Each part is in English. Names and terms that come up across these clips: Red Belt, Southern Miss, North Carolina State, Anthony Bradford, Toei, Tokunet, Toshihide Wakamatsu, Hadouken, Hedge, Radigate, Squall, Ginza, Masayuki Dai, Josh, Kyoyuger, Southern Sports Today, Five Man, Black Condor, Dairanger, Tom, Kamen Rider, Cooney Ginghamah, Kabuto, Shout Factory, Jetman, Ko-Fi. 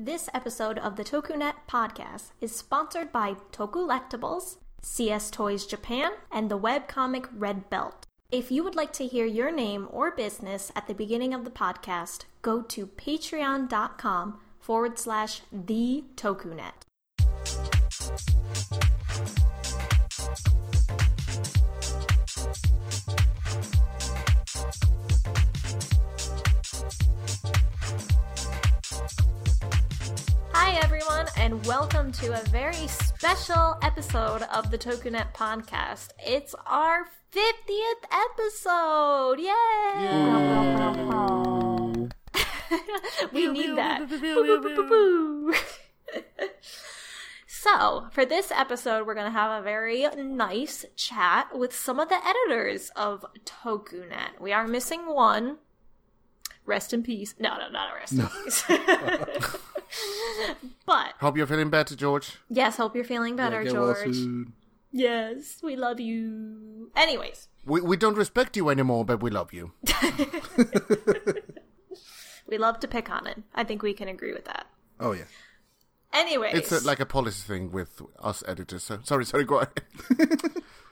This episode of the Tokunet podcast is sponsored by Tokulectables, CS Toys Japan, and the webcomic Red Belt. If you would like to hear your name or business at the beginning of the podcast, go to patreon.com/thetokunet. Hi everyone, and welcome to a very special episode of the Tokunet podcast. It's our 50th episode! Yay! We need that. So, for this episode, we're going to have a very nice chat with some of the editors of Tokunet. We are missing one. Rest in peace. No, not a rest in peace. But hope you're feeling better, George. Yes, hope you're feeling better, George. Yes, we love you. Anyways, we don't respect you anymore, but we love you. We love to pick on it. I think we can agree with that. Oh yeah. Anyways, it's like a policy thing with us editors. So sorry, go ahead.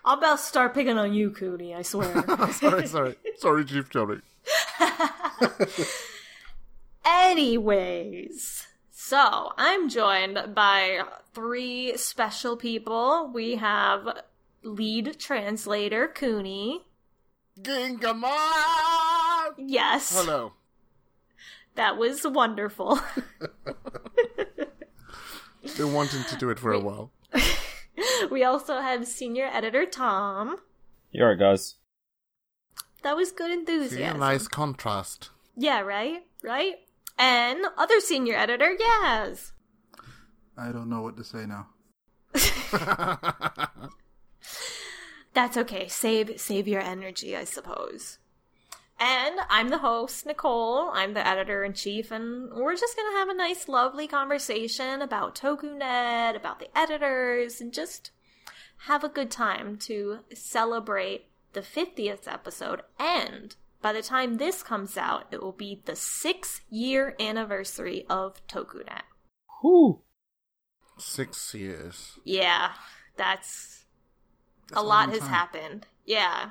I'm about to start picking on you, Cooney. I swear. sorry, Chief Johnny. Anyways, so I'm joined by three special people. We have lead translator Cooney Ginghamah. Yes. Hello. That was wonderful. Been wanting to do it for a while. We also have senior editor Tom. You alright, guys? That was good enthusiasm. See, nice contrast. Yeah, right? And other senior editor, Yaz. I don't know what to say now. That's okay. Save your energy, I suppose. And I'm the host, Nicole. I'm the editor-in-chief, and we're just going to have a nice, lovely conversation about Tokunet, about the editors, and just have a good time to celebrate the 50th episode, and by the time this comes out, it will be the 6-year anniversary of Tokunet. Whew. 6 years. Yeah, that's a lot has happened. Yeah.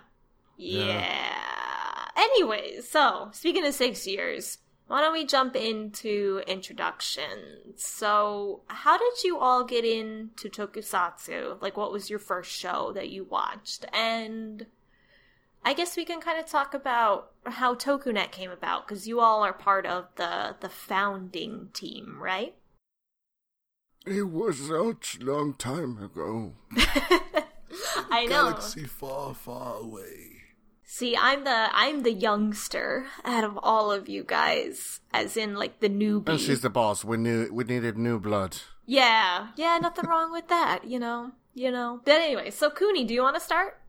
Anyways, so, speaking of 6 years, why don't we jump into introductions? So, how did you all get into Tokusatsu? Like, what was your first show that you watched? And I guess we can kind of talk about how Tokunet came about, because you all are part of the founding team, right? It was such a long time ago. I know. Galaxy far, far away. See, I'm the youngster out of all of you guys, as in, like, the newbie. And she's the boss. We needed new blood. Yeah, nothing wrong with that, you know. But anyway, so Cooney, do you want to start?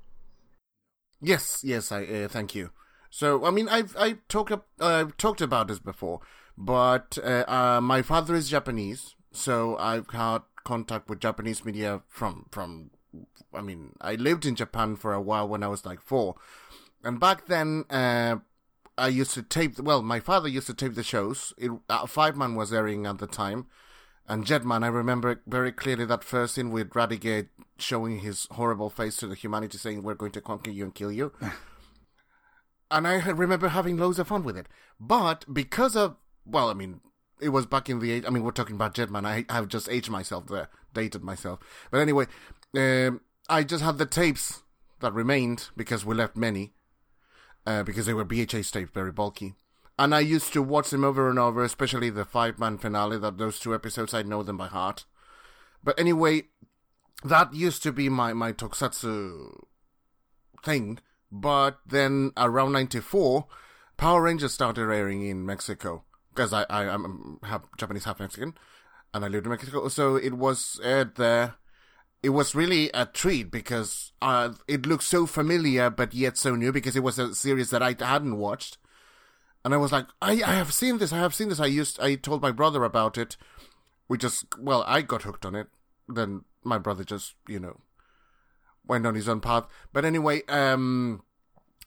Yes, I thank you. So, I mean, I've talked about this before, but my father is Japanese, so I've had contact with Japanese media from. I mean, I lived in Japan for a while when I was like 4, and back then, I used to tape. Well, my father used to tape the shows. Five Man was airing at the time, and Jetman. I remember very clearly that first scene with Radigate showing his horrible face to the humanity, saying, "We're going to conquer you and kill you." And I remember having loads of fun with it. But because of, well, I mean, it was back in the age, I mean, we're talking about Jetman, I've just dated myself. But anyway, I just had the tapes that remained, because we left many, because they were VHS tapes, very bulky. And I used to watch them over and over, especially the Five-Man finale, that those 2 episodes, I know them by heart. But anyway, that used to be my tokusatsu thing, but then around 94, Power Rangers started airing in Mexico, because I'm half Japanese, half Mexican, and I lived in Mexico, so it was aired there. It was really a treat, because it looked so familiar, but yet so new, because it was a series that I hadn't watched, and I was like, I have seen this, I told my brother about it, I got hooked on it, then my brother just, went on his own path. But anyway,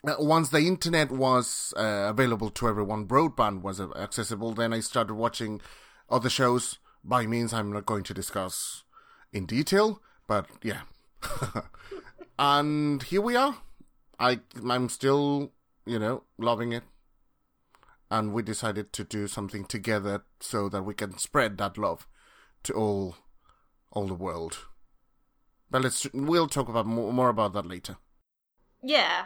once the internet was available to everyone, broadband was accessible, then I started watching other shows, by means I'm not going to discuss in detail, but yeah. And here we are. I'm still, loving it. And we decided to do something together so that we can spread that love to all the world. But we'll talk about more about that later. Yeah,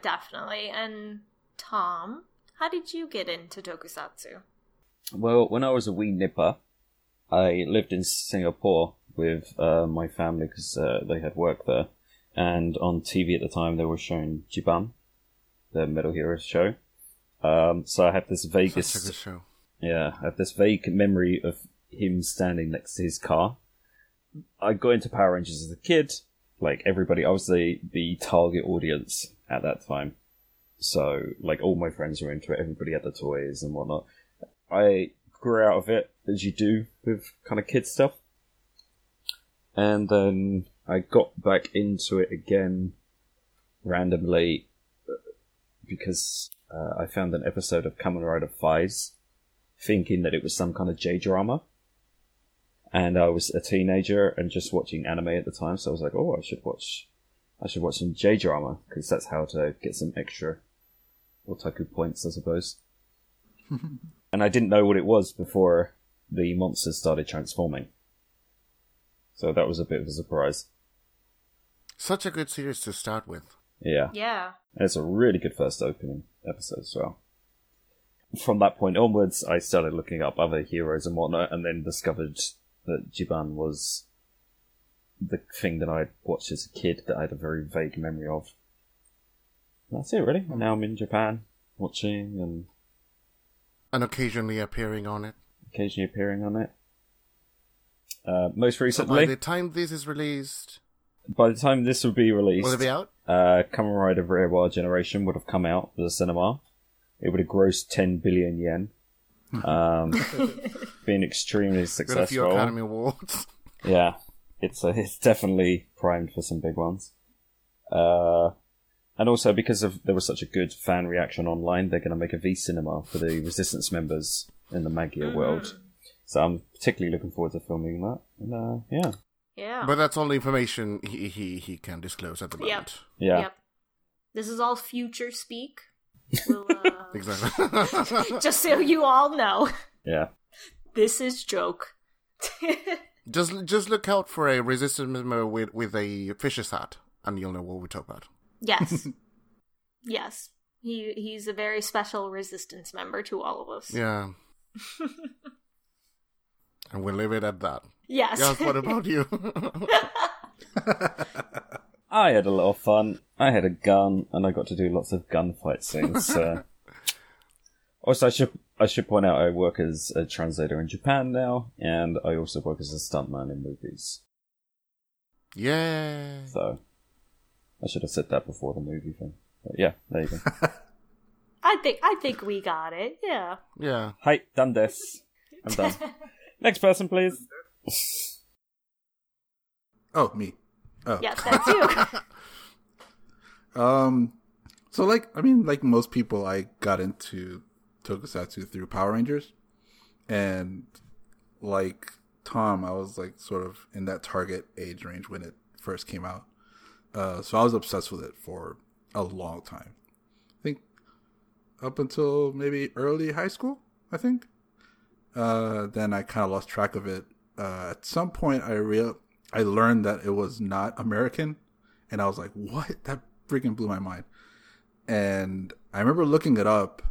definitely. And Tom, how did you get into tokusatsu? Well, when I was a wee nipper, I lived in Singapore with my family because they had work there. And on TV at the time, they were showing Jiban, the Metal Heroes show. So I have this vague... Such a good show. Yeah, I have this vague memory of him standing next to his car. I got into Power Rangers as a kid. Like, everybody, I was the target audience at that time. So, all my friends were into it. Everybody had the toys and whatnot. I grew out of it, as you do with kind of kid stuff. And then I got back into it again, randomly, because I found an episode of Kamen Rider 5's, thinking that it was some kind of J-drama. And I was a teenager and just watching anime at the time, so I was like, oh, I should watch some J-drama, because that's how to get some extra otaku points, I suppose. And I didn't know what it was before the monsters started transforming. So that was a bit of a surprise. Such a good series to start with. Yeah. Yeah. And it's a really good first opening episode as well. From that point onwards, I started looking up other heroes and whatnot, and then discovered that Jiban was the thing that I'd watched as a kid that I had a very vague memory of. And that's it, really. And now I'm in Japan, watching and occasionally appearing on it. Most recently... So by the time this is released... By the time this will be released... Will it be out? Kamen Rider Rare Wild Generation would have come out for the cinema. It would have grossed 10 billion yen. Been extremely successful. Got a few Academy Awards. Yeah. It's definitely primed for some big ones. And also because there was such a good fan reaction online, they're going to make a V-cinema for the Resistance members in the Magia world. So I'm particularly looking forward to filming that. And, yeah. Yeah. But that's all the information he can disclose at the moment. Yep. Yeah. Yep. This is all future speak. We'll, exactly. Just so you all know. Yeah. This is joke. just look out for a Resistance member with a fisher's hat, and you'll know what we talk about. Yes. Yes. He's a very special Resistance member to all of us. Yeah. And we'll leave it at that. Yes. Yes, what about you? I had a lot of fun. I had a gun, and I got to do lots of gunfight scenes. Also, I should point out I work as a translator in Japan now, and I also work as a stuntman in movies. Yeah. So, I should have said that before the movie thing. But yeah, there you go. I think we got it, yeah. Yeah. Hi, done this. I'm done. Next person, please. Oh, me. Oh. Yeah, that's you. So, like most people, I got into tokusatsu through Power Rangers. And like Tom, I was sort of in that target age range when it first came out. So I was obsessed with it for a long time. I think up until maybe early high school, I think. Then I kind of lost track of it. At some point, I learned that it was not American, and I was like, "What?" That freaking blew my mind. And I remember looking it up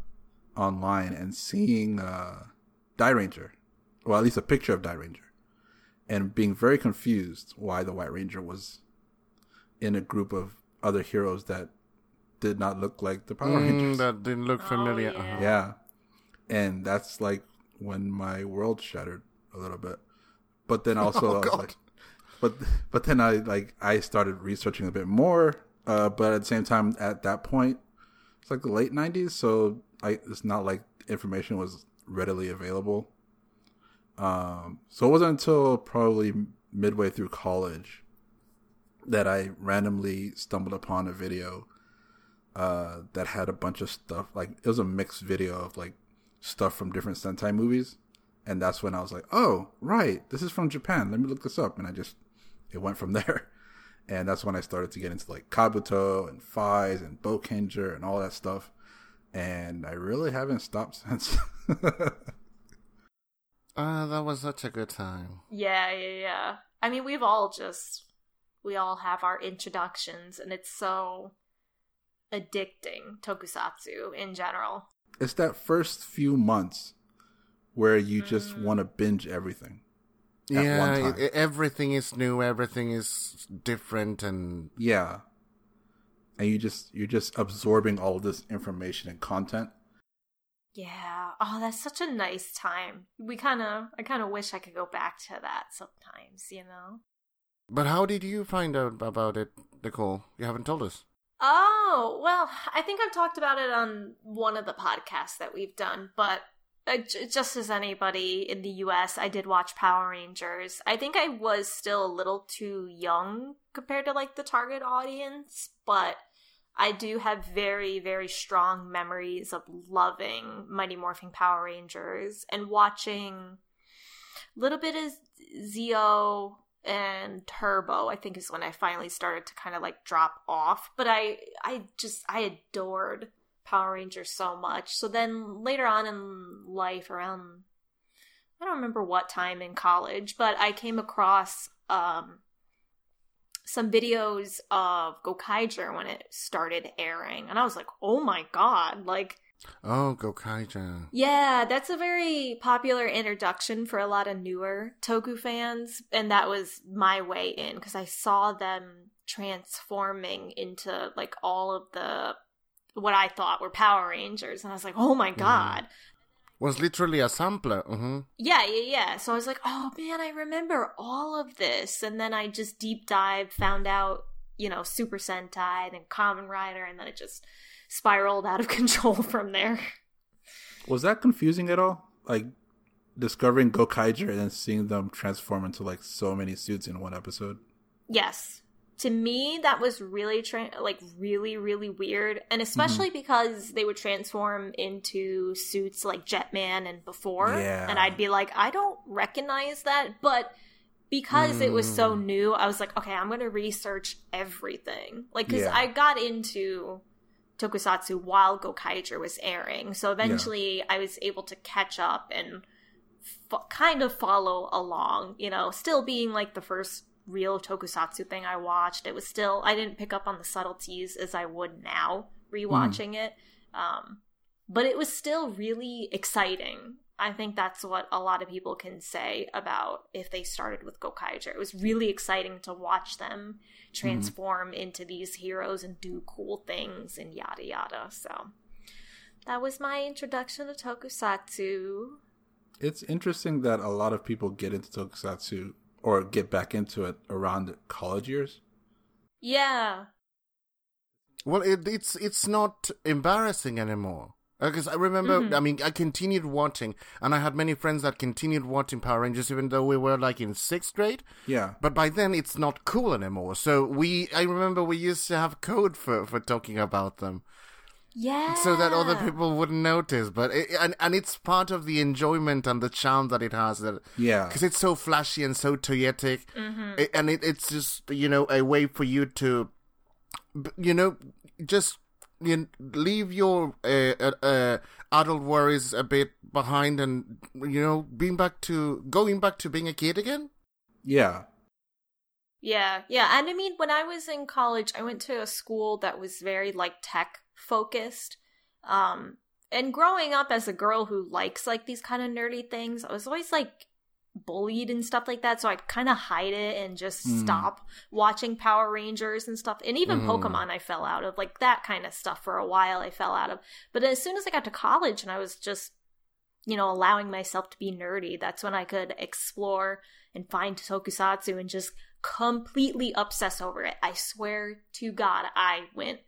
online and seeing Dairanger, or at least a picture of Dairanger, and being very confused why the White Ranger was in a group of other heroes that did not look like the Power Rangers. That didn't look familiar. Oh, yeah. Uh-huh. Yeah, and that's when my world shattered a little bit. But then also I was like, but then I started researching a bit more, but at the same time at that point it's the late 90s, so it's not like information was readily available. So it wasn't until probably midway through college that I randomly stumbled upon a video that had a bunch of stuff. It was a mixed video of stuff from different Sentai movies, And that's when I was like, oh, right, this is from Japan. Let me look this up. And I just, it went from there. And that's when I started to get into like Kabuto and Fives and Bokenger and all that stuff. And I really haven't stopped since. That was such a good time. Yeah. I mean, we all have our introductions, and it's so addicting, tokusatsu in general. It's that first few months where you just want to binge everything. At one time. Everything is new, everything is different, and yeah. And you're just absorbing all of this information and content. Yeah. Oh, that's such a nice time. I kind of wish I could go back to that sometimes, you know? But how did you find out about it, Nicole? You haven't told us. Oh, well, I think I've talked about it on one of the podcasts that we've done, but just as anybody in the U.S., I did watch Power Rangers. I think I was still a little too young compared to, like, the target audience, but I do have very, very strong memories of loving Mighty Morphin Power Rangers and watching a little bit of Zeo and Turbo, I think, is when I finally started to kind of like drop off. But I adored Power Rangers so much. So then later on in life, around, I don't remember what time in college, but I came across some videos of Gokaiger when it started airing. And I was like, oh my God, like... Oh, Gokaiger. Yeah, that's a very popular introduction for a lot of newer Toku fans. And that was my way in, because I saw them transforming into like all of the, what I thought were Power Rangers. And I was like, oh my God. Was literally a sampler. Mm-hmm. Yeah. So I was like, oh man, I remember all of this. And then I just deep dived, found out, you know, Super Sentai, then Kamen Rider, and then it just spiraled out of control from there. Was that confusing at all? Like, discovering Gokaiger and then seeing them transform into, like, so many suits in one episode? Yes. To me, that was really, really, really weird. And especially because they would transform into suits like Jetman and before. Yeah. And I'd be like, I don't recognize that. But because it was so new, I was like, okay, I'm going to research everything. Like, because I got into tokusatsu while Gokaiger was airing. So eventually I was able to catch up and kind of follow along, you know, still being like the first real tokusatsu thing I watched. It was still, I didn't pick up on the subtleties as I would now rewatching it. But it was still really exciting. I think that's what a lot of people can say about if they started with Gokaiger. It was really exciting to watch them transform into these heroes and do cool things and yada yada. So that was my introduction to tokusatsu. It's interesting that a lot of people get into tokusatsu or get back into it around college years. Yeah. Well, it's not embarrassing anymore. Because I remember, I mean, I continued watching, and I had many friends that continued watching Power Rangers, even though we were, like, in 6th grade. Yeah. But by then, it's not cool anymore. So I remember we used to have code for talking about them. Yeah. So that other people wouldn't notice. But and it's part of the enjoyment and the charm that it has. Yeah. Because it's so flashy and so toyetic. Mm-hmm. And it's just, you know, a way for you to, you know, just... You leave your adult worries a bit behind, and you know, going back to being a kid again. Yeah. And I mean, when I was in college, I went to a school that was very like tech focused. And growing up as a girl who likes like these kind of nerdy things, I was always like bullied and stuff like that, so I kind of hide it and just stop watching Power Rangers and stuff, and even Pokemon I fell out of, like that kind of stuff for a while I fell out of. But as soon as I got to college and I was just, you know, allowing myself to be nerdy, that's when I could explore and find tokusatsu and just completely obsess over it. I swear to God, I went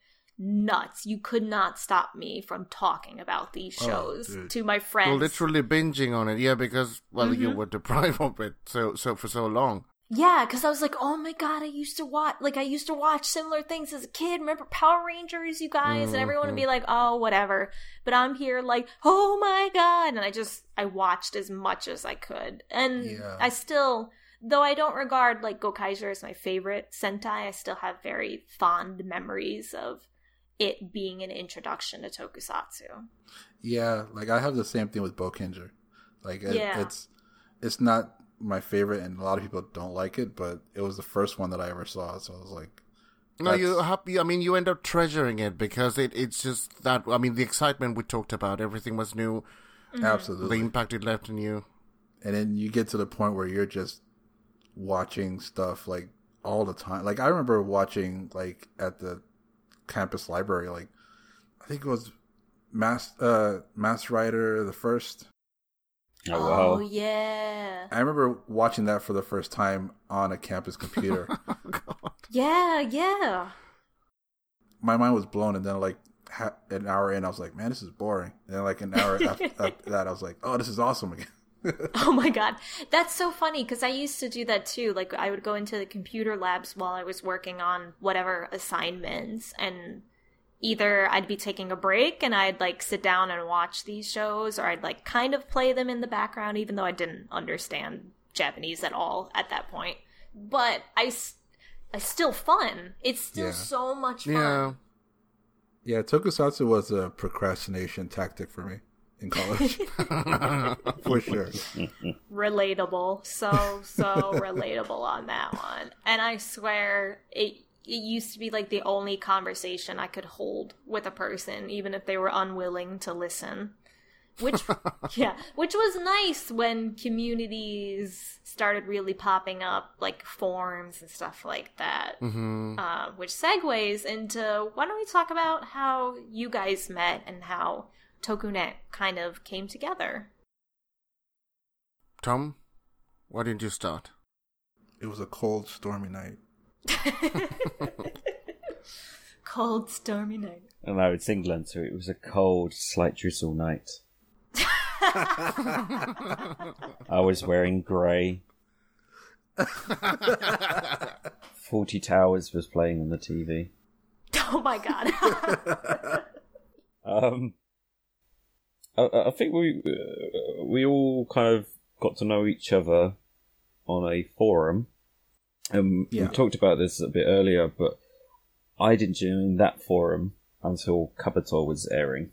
nuts. You could not stop me from talking about these shows to my friends. You're literally binging on it, because you were deprived of it so for so long. Yeah, because I was like, oh my god, I used to watch similar things as a kid. Remember Power Rangers, you guys? Mm-hmm. And everyone would be like, oh, whatever. But I'm here like, oh my god. And I watched as much as I could. And yeah. I still, though I don't regard like Gokaiger as my favorite Sentai, I still have very fond memories of it being an introduction to tokusatsu. Yeah, like I have the same thing with Bokenger. Like it's not my favorite, and a lot of people don't like it, but it was the first one that I ever saw, so I was like, no, you're happy. I mean, you end up treasuring it because it's just that, I mean, the excitement we talked about, everything was new. Mm-hmm. Absolutely. The impact it left on you. And then you get to the point where you're just watching stuff like all the time. Like I remember watching like at the campus library, like I think it was Mass Rider the First. Oh, wow. Oh, yeah. I remember watching that for the first time on a campus computer. Oh, God. Yeah. My mind was blown, and then like an hour in, I was like, man, this is boring. And then like an hour after that, I was like, oh, this is awesome again. Oh, my God. That's so funny, because I used to do that, too. Like, I would go into the computer labs while I was working on whatever assignments, and either I'd be taking a break and I'd like sit down and watch these shows, or I'd like kind of play them in the background, even though I didn't understand Japanese at all at that point. But it's still fun. It's still so much fun. Yeah, tokusatsu was a procrastination tactic for me in college. For sure. Relatable. So relatable on that one. And I swear it used to be like the only conversation I could hold with a person, even if they were unwilling to listen, which was nice when communities started really popping up, like forums and stuff like that, mm-hmm. Which segues into, why don't we talk about how you guys met and how Tokunet kind of came together? Tom, why didn't you start? It was a cold, stormy night. Cold, stormy night. Oh no, it's England, so it was a cold, slight drizzle night. I was wearing grey. 40 Towers was playing on the TV. Oh my god. I think we all kind of got to know each other on a forum. We talked about this a bit earlier, but I didn't join that forum until Kabuto was airing,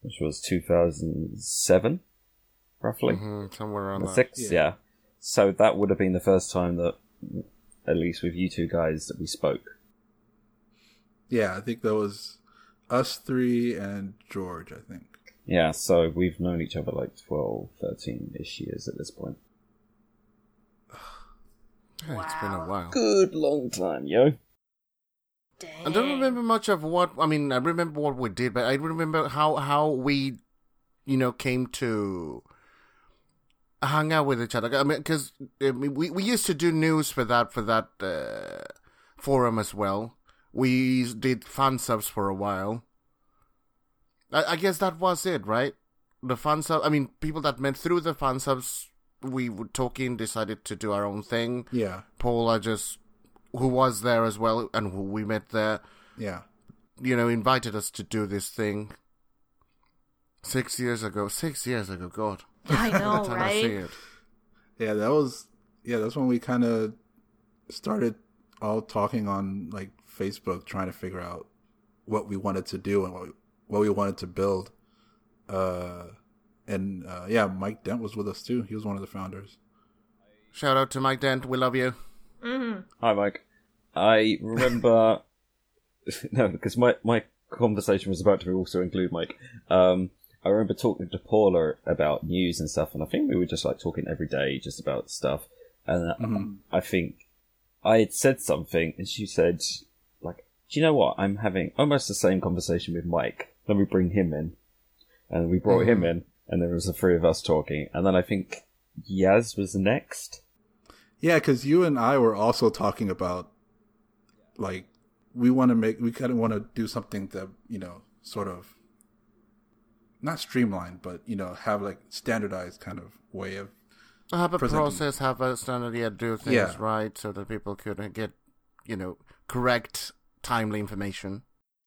which was 2007, roughly. Mm-hmm, somewhere around that. 2006, yeah. So that would have been the first time that, at least with you two guys, that we spoke. Yeah, I think that was us three and George, I think. Yeah, so we've known each other like 12, 13-ish years at this point. Yeah, it's been a while. Good long time, yo. Dang. I don't remember much of what, I mean, I remember what we did, but I remember how we, you know, came to hang out with each other. I mean, because we used to do news for that forum as well. We did fan subs for a while. I guess that was it, right? The fan sub. I mean, people that met through the fan subs. We were talking, decided to do our own thing. Yeah. Paula just, who was there as well, and who we met there. Yeah. You know, invited us to do this thing. 6 years ago, God. I know, right? I see it. Yeah, that's when we kind of started all talking on, like, Facebook, trying to figure out what we wanted to do and what we wanted to build. And Mike Dent was with us too. He was one of the founders. Shout out to Mike Dent. We love you. Mm-hmm. Hi, Mike. I remember... no, because my conversation was about to also include Mike. I remember talking to Paula about news and stuff, and I think we were just like talking every day just about stuff. And mm-hmm. I think I had said something, and she said, like, do you know what? I'm having almost the same conversation with Mike. Let me bring him in. And we brought mm-hmm. him in. And there was the three of us talking. And then I think Yaz was next. Yeah, because you and I were also talking about, like, we kind of want to do something that, you know, sort of, not streamlined, but, you know, have, like, standardized kind of way of Have a process, have a standard, do things right so that people could get, correct, timely information.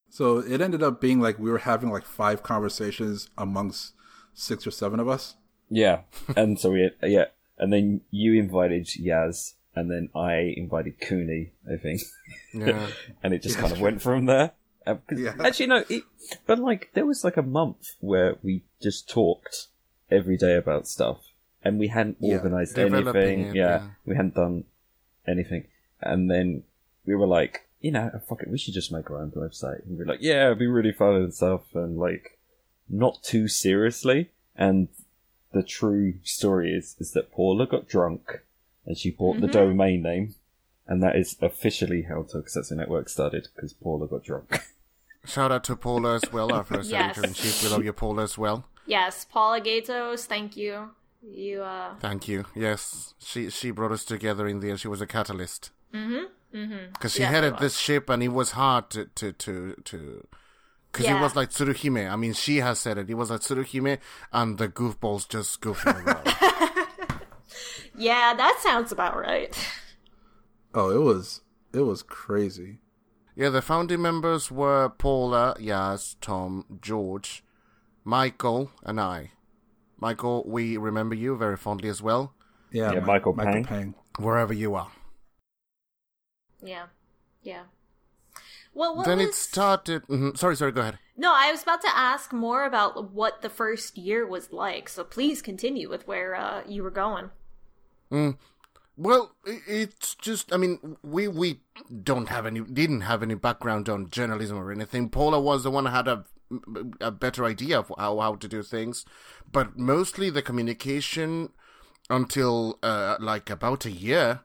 So it ended up being like we were having like 5 conversations amongst 6 or 7 of us. Yeah. And so and then you invited Yaz, and then I invited Cooney, I think. Yeah. And it just kind of went from there. Actually, no, there was like a month where we just talked every day about stuff. And we hadn't organized anything. We hadn't done anything. And then we were like, fuck it, we should just make our own website. And we were like, yeah, it'd be really fun and stuff. And like, not too seriously. And the true story is that Paula got drunk and she bought the domain name. And that is officially how Tokusatsu Network started, because Paula got drunk. Shout out to Paula as well, our first editor-in-chief. We love you, Paula, as well. Yes, Paula Gatos, thank you. Thank you. Yes, she brought us together in the end. She was a catalyst. Because she headed this ship, and it was hard to because it was like Tsuruhime. I mean, she has said it. It was like Tsuruhime, and the goofballs just goofing around. Yeah, that sounds about right. Oh, it was crazy. Yeah, the founding members were Paula, Yaz, Tom, George, Michael, and I. Michael, we remember you very fondly as well. Yeah, Michael Payne. Wherever you are. Yeah, yeah. Well, it started... Mm-hmm. Sorry, go ahead. No, I was about to ask more about what the first year was like, so please continue with where you were going. Well, it's just... I mean, we didn't have any background on journalism or anything. Paula was the one who had a better idea of how to do things, but mostly the communication until about a year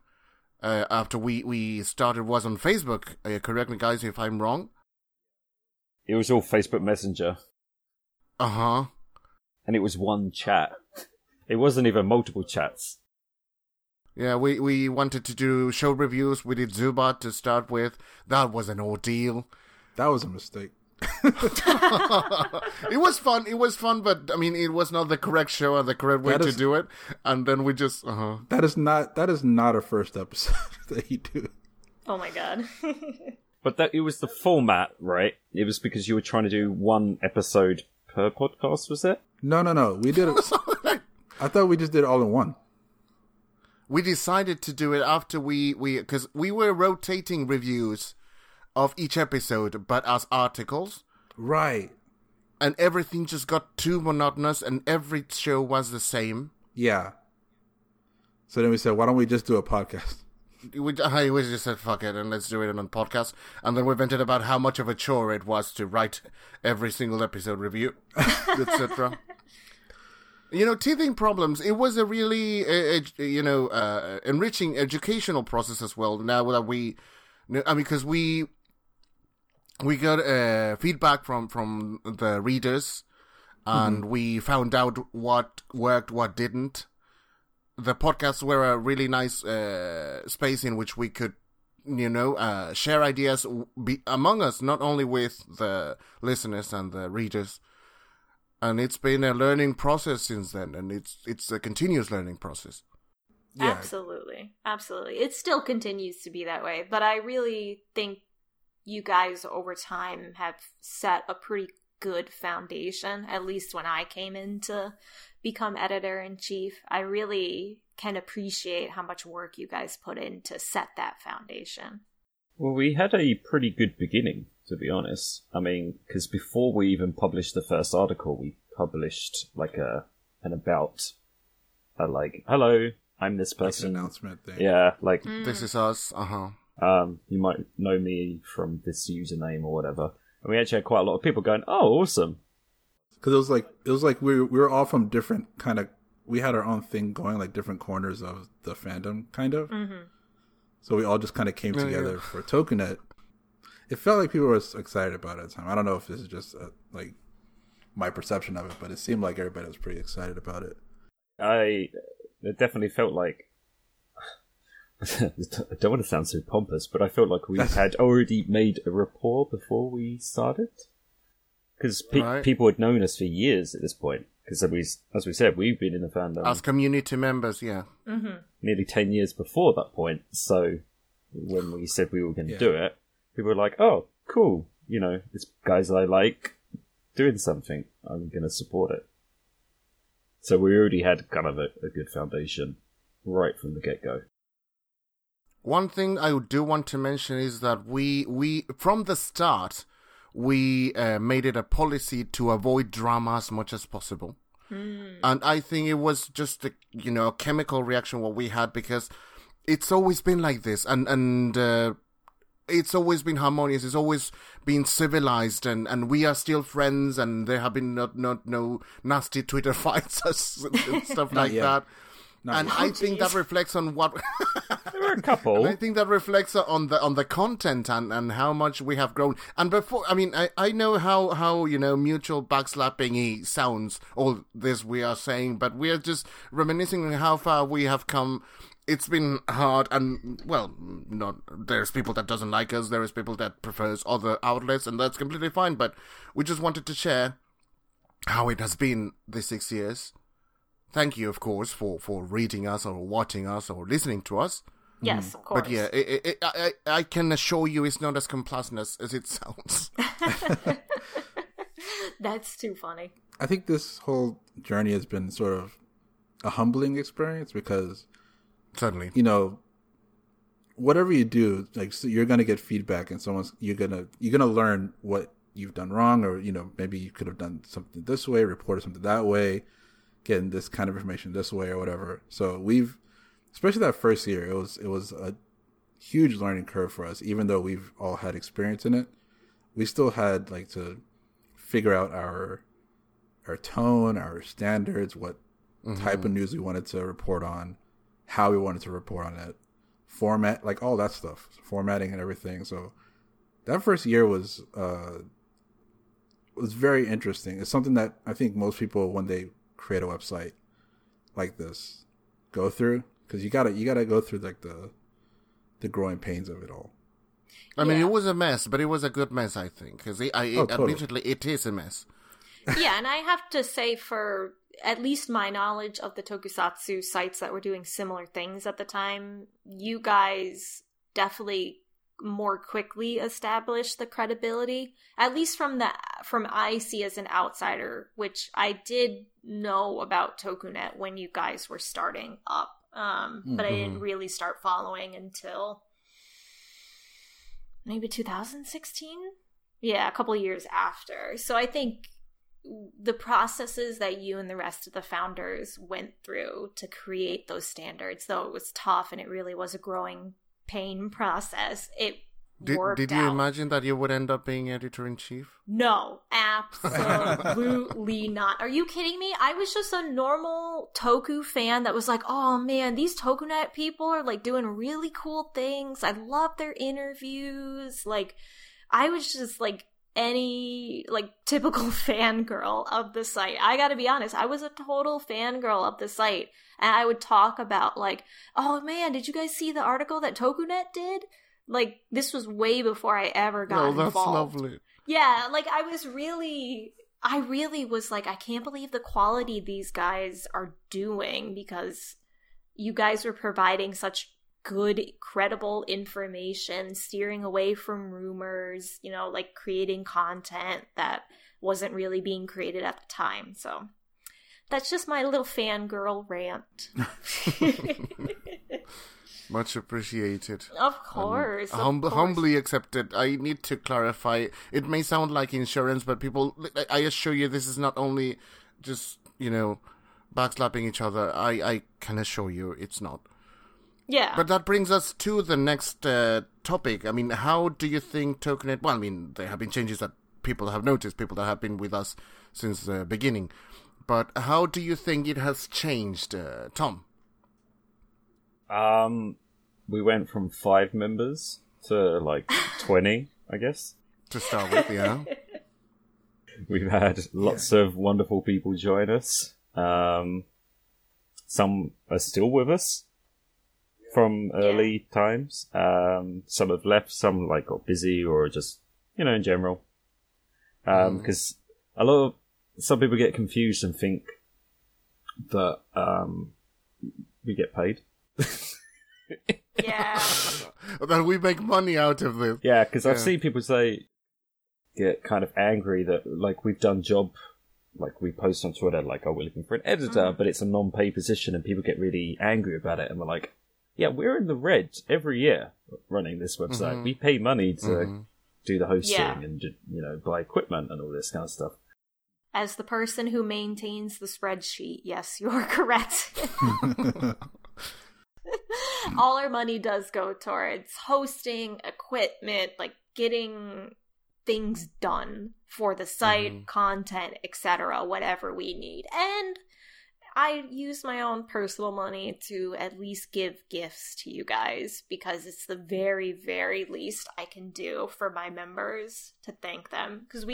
after we started was on Facebook. Correct me, guys, if I'm wrong. It was all Facebook Messenger. Uh-huh. And it was one chat. It wasn't even multiple chats. Yeah, we wanted to do show reviews. We did Zubat to start with. That was an ordeal. That was a mistake. It was fun, but I mean, it was not the correct show or the correct way to do it. And then we just that is not a first episode that you do. Oh my god! But it was the format, right? It was because you were trying to do one episode per podcast, was it? No. We did it. I thought we just did it all in one. We decided to do it after because we were rotating reviews of each episode, but as articles. Right. And everything just got too monotonous, and every show was the same. Yeah. So then we said, why don't we just do a podcast? We just said, fuck it, and let's do it on a podcast. And then we vented about how much of a chore it was to write every single episode review, etc. Teething problems, it was a really, enriching educational process as well. Now that because we got feedback from the readers, and we found out what worked, what didn't. The podcasts were a really nice space in which we could, share ideas among us, not only with the listeners and the readers. And it's been a learning process since then, and it's a continuous learning process. Yeah. Absolutely. It still continues to be that way, but I really think you guys over time have set a pretty good foundation. At least when I came in to become editor-in-chief, I really can appreciate how much work you guys put in to set that foundation. Well, we had a pretty good beginning, to be honest. I mean, because before we even published the first article, we published like hello, I'm this person. Like an announcement thing. Yeah, like... This is us, you might know me from this username or whatever. And we actually had quite a lot of people going, oh, awesome. Because it was like we were all from different kind of... We had our own thing going, like different corners of the fandom, kind of. Mm-hmm. So we all just kind of came together for Tokunet. It felt like people were excited about it at the time. I don't know if this is just like my perception of it, but it seemed like everybody was pretty excited about it. It definitely felt like, I don't want to sound so pompous, but I felt like we had already made a rapport before we started. Because people had known us for years at this point. Because as we said, we've been in the fandom as community members, yeah, mm-hmm. nearly 10 years before that point. So when we said we were going to do it, people were like, "Oh, cool! You know, it's guys I like doing something. I'm going to support it." So we already had kind of a good foundation right from the get-go. One thing I do want to mention is that we from the start. We made it a policy to avoid drama as much as possible. Mm. And I think it was just a chemical reaction what we had, because it's always been like this. And it's always been harmonious. It's always been civilized. And we are still friends. And there have been no nasty Twitter fights and stuff like that. Not and yet. I think that reflects on what... There were a couple. And I think that reflects on the content and how much we have grown. And before, I mean, I know how mutual backslapping-y sounds, all this we are saying, but we are just reminiscing on how far we have come. It's been hard, and, well, there's people that doesn't like us, there is people that prefers other outlets, and that's completely fine, but we just wanted to share how it has been the 6 years. Thank you, of course, for reading us or watching us or listening to us. Yes, of course. But yeah, I can assure you it's not as complacent as it sounds. That's too funny. I think this whole journey has been sort of a humbling experience because... Certainly. You know, whatever you do, like, so you're going to get feedback and you're going to learn what you've done wrong or, you know, maybe you could have done something this way, reported something that way. Getting this kind of information this way or whatever. So we've, especially that first year, it was a huge learning curve for us. Even though we've all had experience in it, we still had like to figure out our tone, our standards, what mm-hmm. type of news we wanted to report on, how we wanted to report on it, format, like all that stuff, formatting and everything. So that first year was very interesting. It's something that I think most people when they create a website like this go through, because you gotta go through like the growing pains of it all. I mean, it was a mess, but it was a good mess, I think, because admittedly it is a mess. Yeah, and I have to say, for at least my knowledge of the tokusatsu sites that were doing similar things at the time, you guys definitely more quickly establish the credibility, at least from I see as an outsider, which I did know about Tokunet when you guys were starting up, but I didn't really start following until maybe 2016, a couple of years after. So I think the processes that you and the rest of the founders went through to create those standards, though it was tough and it really was a growing pain process, it worked out. Did you imagine that you would end up being editor-in-chief? No, absolutely not. Are you kidding me? I was just a normal Toku fan that was like, oh man, these Tokunet people are like doing really cool things. I love their interviews. Like, I was just like any like typical fangirl of the site. I gotta be honest, I was a total fangirl of the site, and I would talk about like, oh man, did you guys see the article that Tokunet did? Like, this was way before I ever got involved. Lovely. Yeah, like I really was like, I can't believe the quality these guys are doing, because you guys were providing such good, credible information, steering away from rumors, you know, like creating content that wasn't really being created at the time. So that's just my little fangirl rant. Much appreciated. Of course. Humbly accepted. I need to clarify. It may sound like insurance, but people, I assure you, this is not only just, you know, backslapping each other. I can assure you it's not. Yeah. But that brings us to the next topic. I mean, how do you think Tokunet... Well, I mean, there have been changes that people have noticed, people that have been with us since the beginning. But how do you think it has changed, Tom? We went from 5 members to, like, 20, I guess. To start with, yeah. We've had lots of wonderful people join us. Some are still with us. From early times, some have left, some like got busy or just, you know, in general, because a lot of some people get confused and think that we get paid. Yeah. That we make money out of this. Yeah, because I've seen people say, get kind of angry that, like, we've done job, like, we post on Twitter, like, oh, we're looking for an editor, but it's a non-paid position, and people get really angry about it, and we're like, yeah, we're in the red every year running this website. Mm-hmm. We pay money to do the hosting and, you know, buy equipment and all this kind of stuff. As the person who maintains the spreadsheet, yes, you're correct. All our money does go towards hosting, equipment, like getting things done for the site, content, etc., whatever we need. And I use my own personal money to at least give gifts to you guys, because it's the very, very least I can do for my members to thank them. Because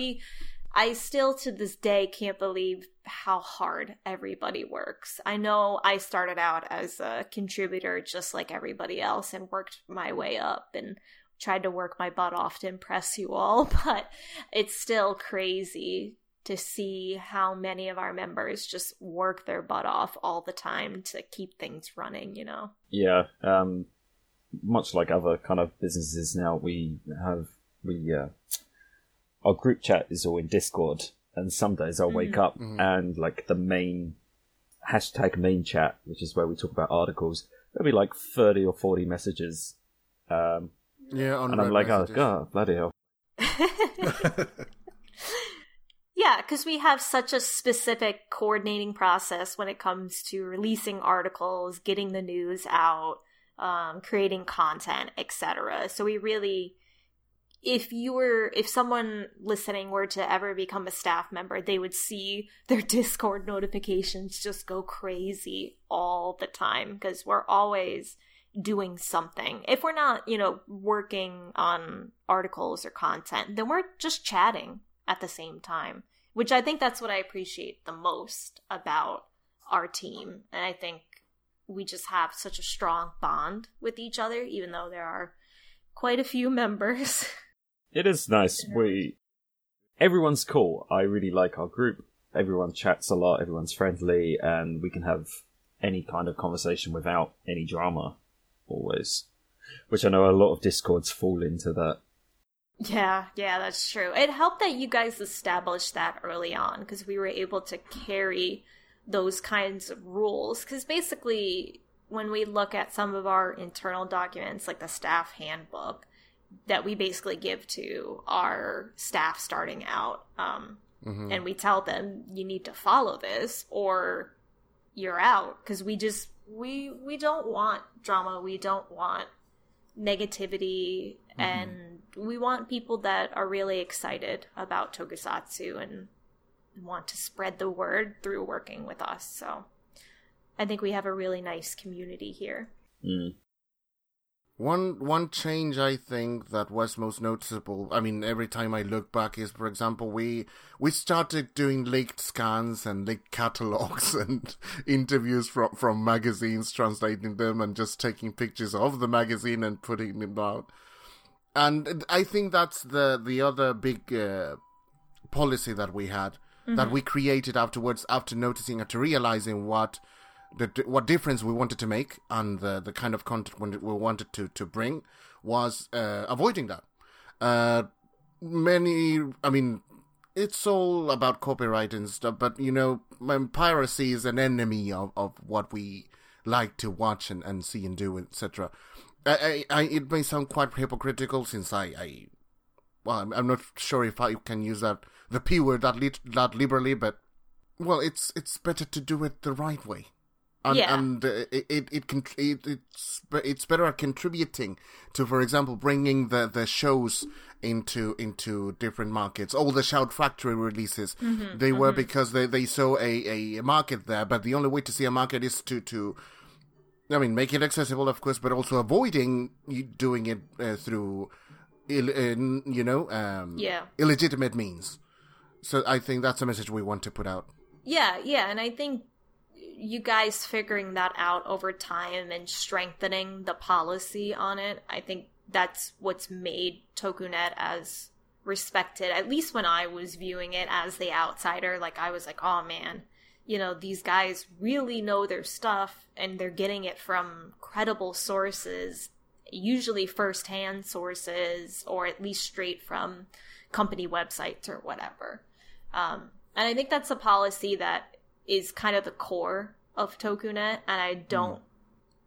I still to this day can't believe how hard everybody works. I know I started out as a contributor just like everybody else and worked my way up and tried to work my butt off to impress you all, but it's still crazy to see how many of our members just work their butt off all the time to keep things running, you know? Yeah, much like other kind of businesses now, our group chat is all in Discord, and some days I'll wake up and, like, the main chat, which is where we talk about articles, there'll be like 30 or 40 messages. And I'm like, messages. Oh, God, bloody hell. Yeah, because we have such a specific coordinating process when it comes to releasing articles, getting the news out, creating content, etc. So we really... If someone listening were to ever become a staff member, they would see their Discord notifications just go crazy all the time, because we're always doing something. If we're not, you know, working on articles or content, then we're just chatting at the same time, which I think that's what I appreciate the most about our team. And I think we just have such a strong bond with each other, even though there are quite a few members. It is nice. Everyone's cool. I really like our group. Everyone chats a lot, everyone's friendly, and we can have any kind of conversation without any drama, always. Which I know a lot of Discords fall into that. Yeah, that's true. It helped that you guys established that early on, because we were able to carry those kinds of rules. Because basically, when we look at some of our internal documents, like the staff handbook, that we basically give to our staff starting out, and we tell them, you need to follow this or you're out. Because we don't want drama. We don't want negativity. Mm-hmm. And we want people that are really excited about tokusatsu and want to spread the word through working with us. So I think we have a really nice community here. Mm. One change I think that was most noticeable, I mean, every time I look back, is, for example, we started doing leaked scans and leaked catalogs and interviews from magazines, translating them and just taking pictures of the magazine and putting them out. And I think that's the other big policy that we had, that we created afterwards, after noticing, after realizing what difference we wanted to make and the kind of content we wanted to bring, was avoiding that. It's all about copyright and stuff, but, you know, piracy is an enemy of what we like to watch and see and do, etc. It may sound quite hypocritical, since I'm not sure if I can use the P word that liberally, but, well, it's better to do it the right way. It's better at contributing to, for example, bringing the shows into different markets. All the Shout Factory releases, they were because they saw a market there, but the only way to see a market is to make it accessible, of course, but also avoiding doing it through illegitimate means. So I think that's a message we want to put out. Yeah, and I think you guys figuring that out over time and strengthening the policy on it, I think that's what's made Tokunet as respected, at least when I was viewing it as the outsider. Like, I was like, oh man, you know, these guys really know their stuff and they're getting it from credible sources, usually first-hand sources or at least straight from company websites or whatever. And I think that's a policy that is kind of the core of Tokunet, and I don't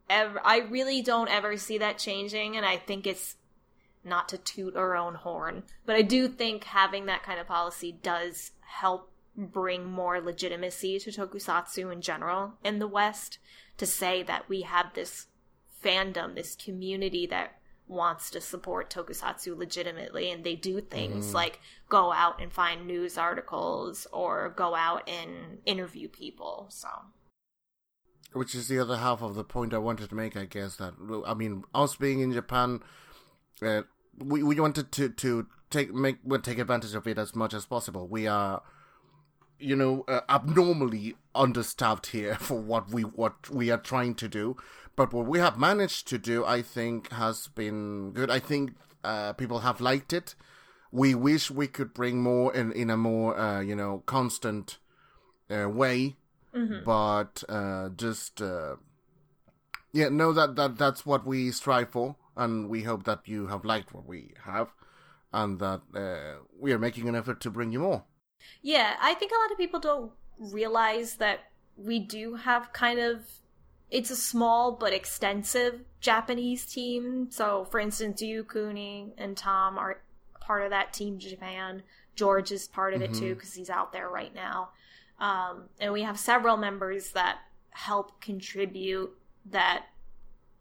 ever, I really don't ever see that changing, and I think it's not to toot our own horn, but I do think having that kind of policy does help bring more legitimacy to tokusatsu in general in the West, to say that we have this fandom, this community that wants to support tokusatsu legitimately, and they do things like go out and find news articles or go out and interview people, so... Which is the other half of the point I wanted to make, I guess, that, I mean, us being in Japan, we wanted to take advantage of it as much as possible. We are, you know, abnormally understaffed here for what we are trying to do. But what we have managed to do, I think, has been good. I think people have liked it. We wish we could bring more in a more, you know, constant way. Mm-hmm. But that's what we strive for, and we hope that you have liked what we have, and that we are making an effort to bring you more. Yeah, I think a lot of people don't realize that we do have kind of, it's a small but extensive Japanese team. So, for instance, you, Cooney, and Tom are part of that team Japan. George is part of it too, because he's out there right now. And we have several members that help contribute, that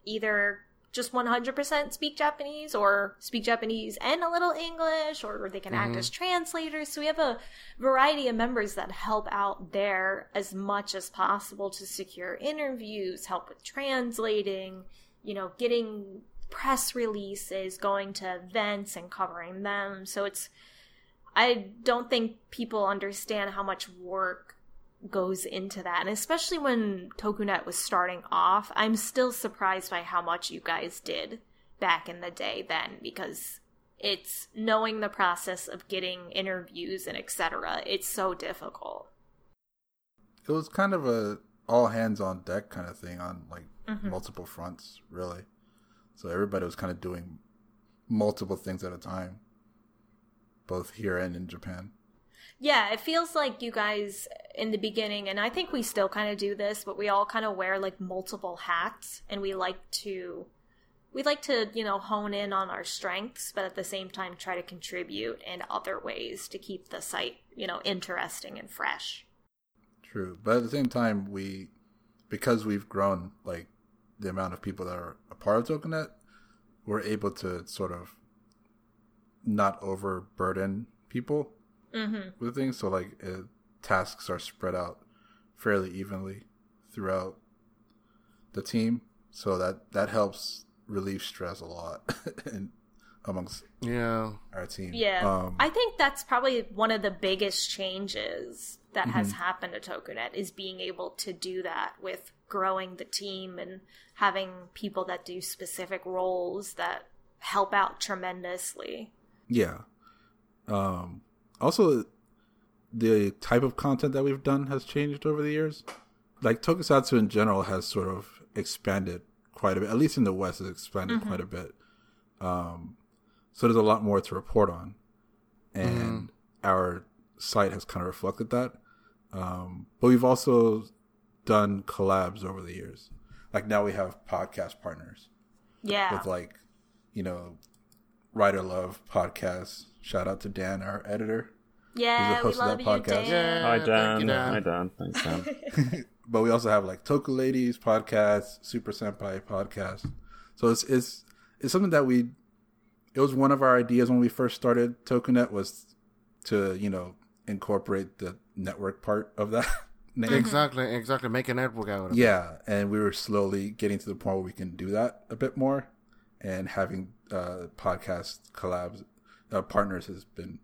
either just 100% speak Japanese or speak Japanese and a little English, or they can act as translators. So we have a variety of members that help out there as much as possible to secure interviews, help with translating, you know, getting press releases, going to events and covering them. So it's, I don't think people understand how much work goes into that. And especially when Tokunet was starting off, I'm still surprised by how much you guys did back in the day then, because it's knowing the process of getting interviews and etc. It's so difficult. It was kind of a all hands on deck kind of thing on like multiple fronts, really. So everybody was kind of doing multiple things at a time, both here and in Japan. Yeah, it feels like you guys in the beginning, and I think we still kind of do this, but we all kind of wear like multiple hats, and we like to, you know, hone in on our strengths, but at the same time try to contribute in other ways to keep the site, you know, interesting and fresh. True, but at the same time, because we've grown like the amount of people that are a part of Tokunet, we're able to sort of not overburden people with things, so like tasks are spread out fairly evenly throughout the team, so that helps relieve stress a lot amongst our team. I think that's probably one of the biggest changes that has happened to Tokunet, is being able to do that with growing the team and having people that do specific roles that help out tremendously. Yeah. Also, the type of content that we've done has changed over the years. Like, tokusatsu in general has sort of expanded quite a bit. At least in the West, it's expanded quite a bit. So there's a lot more to report on. And our site has kind of reflected that. But we've also done collabs over the years. Like, now we have podcast partners. Yeah. With, like, you know, Rider Love podcast. Shout out to Dan, our editor. Yeah, we love you, Dan. Yeah, hi, Dan. Thanks, Dan. But we also have like Toku Ladies podcast, Super Senpai podcast. So it's something that it was one of our ideas when we first started Tokunet, was to, you know, incorporate the network part of that name. Exactly. Make a network out of it. Yeah, and we were slowly getting to the point where we can do that a bit more. And having podcast collabs, partners, has been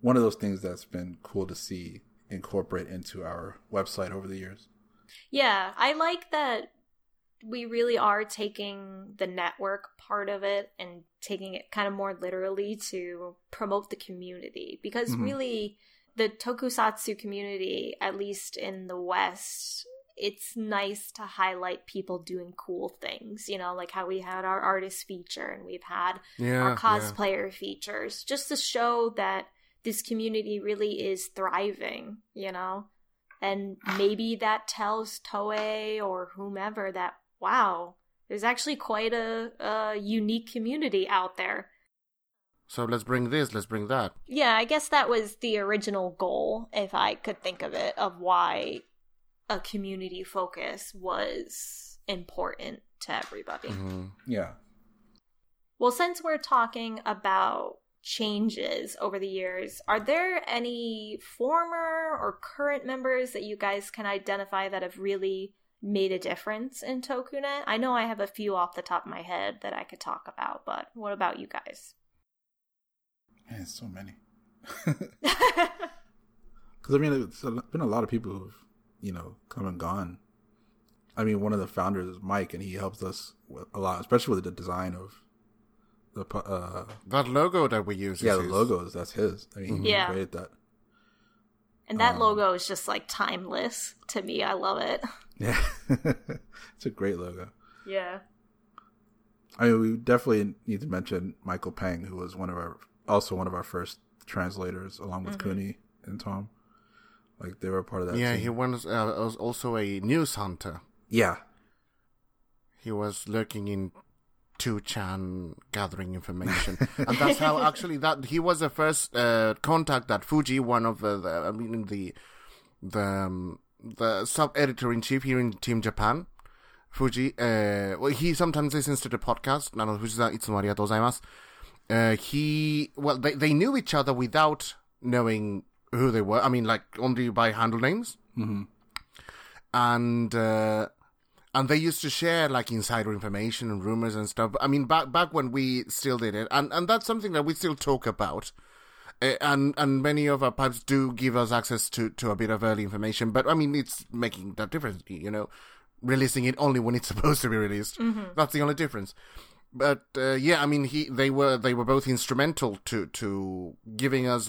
one of those things that's been cool to see incorporate into our website over the years. Yeah, I like that we really are taking the network part of it and taking it kind of more literally to promote the community. Because really, the tokusatsu community, at least in the West, it's nice to highlight people doing cool things, you know, like how we had our artist feature and we've had our cosplayer features, just to show that this community really is thriving, you know? And maybe that tells Toei or whomever that, wow, there's actually quite a unique community out there. So let's bring this, let's bring that. Yeah, I guess that was the original goal, if I could think of it, of why a community focus was important to everybody. Yeah. Well, since we're talking about changes over the years, are there any former or current members that you guys can identify that have really made a difference in Tokunet? I know I have a few off the top of my head that I could talk about, but what about you guys? Man, so many. Because I mean, it's been a lot of people who've, you know, come and gone. I mean, one of the founders is Mike, and he helps us a lot, especially with the design of the that logo that we use. Yeah, the logos, that's his. I mean, he created that. And that logo is just like timeless to me. I love it. Yeah, it's a great logo. Yeah. I mean, we definitely need to mention Michael Payne, who was one of our first translators, along with Cooney and Tom. Like, they were a part of that team. He was also a news hunter. Yeah. He was lurking in 2chan, gathering information. And that's how, actually, that he was the first contact that Fuji, one of the sub-editor-in-chief here in Team Japan, Fuji, well, he sometimes listens to the podcast, Fuji-san, itsumo arigatou gozaimasu. They knew each other without knowing who they were. I mean, like, only by handle names. And they used to share, like, insider information and rumors and stuff. I mean, back when we still did it. And that's something that we still talk about. And many of our pipes do give us access to a bit of early information. But, I mean, it's making that difference, you know, releasing it only when it's supposed to be released. That's the only difference. But I mean, they were both instrumental to giving us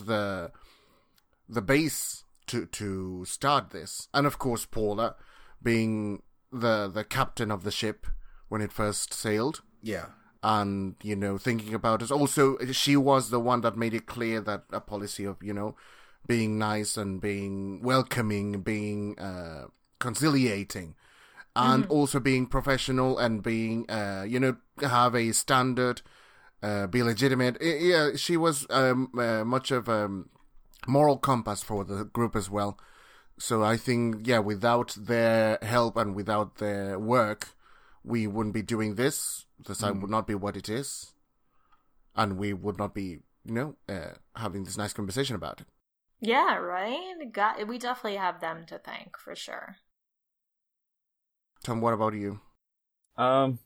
the base to start this, and of course Paula, being the captain of the ship when it first sailed. Yeah, and you know, thinking about us. Also, she was the one that made it clear that a policy of, you know, being nice and being welcoming, being conciliating. And also being professional and being, have a standard, be legitimate. She was much of a moral compass for the group as well. So I think, without their help and without their work, we wouldn't be doing this. The site would not be what it is. And we would not be, having this nice conversation about it. Yeah, right? We definitely have them to thank, for sure. Tom, what about you? I'm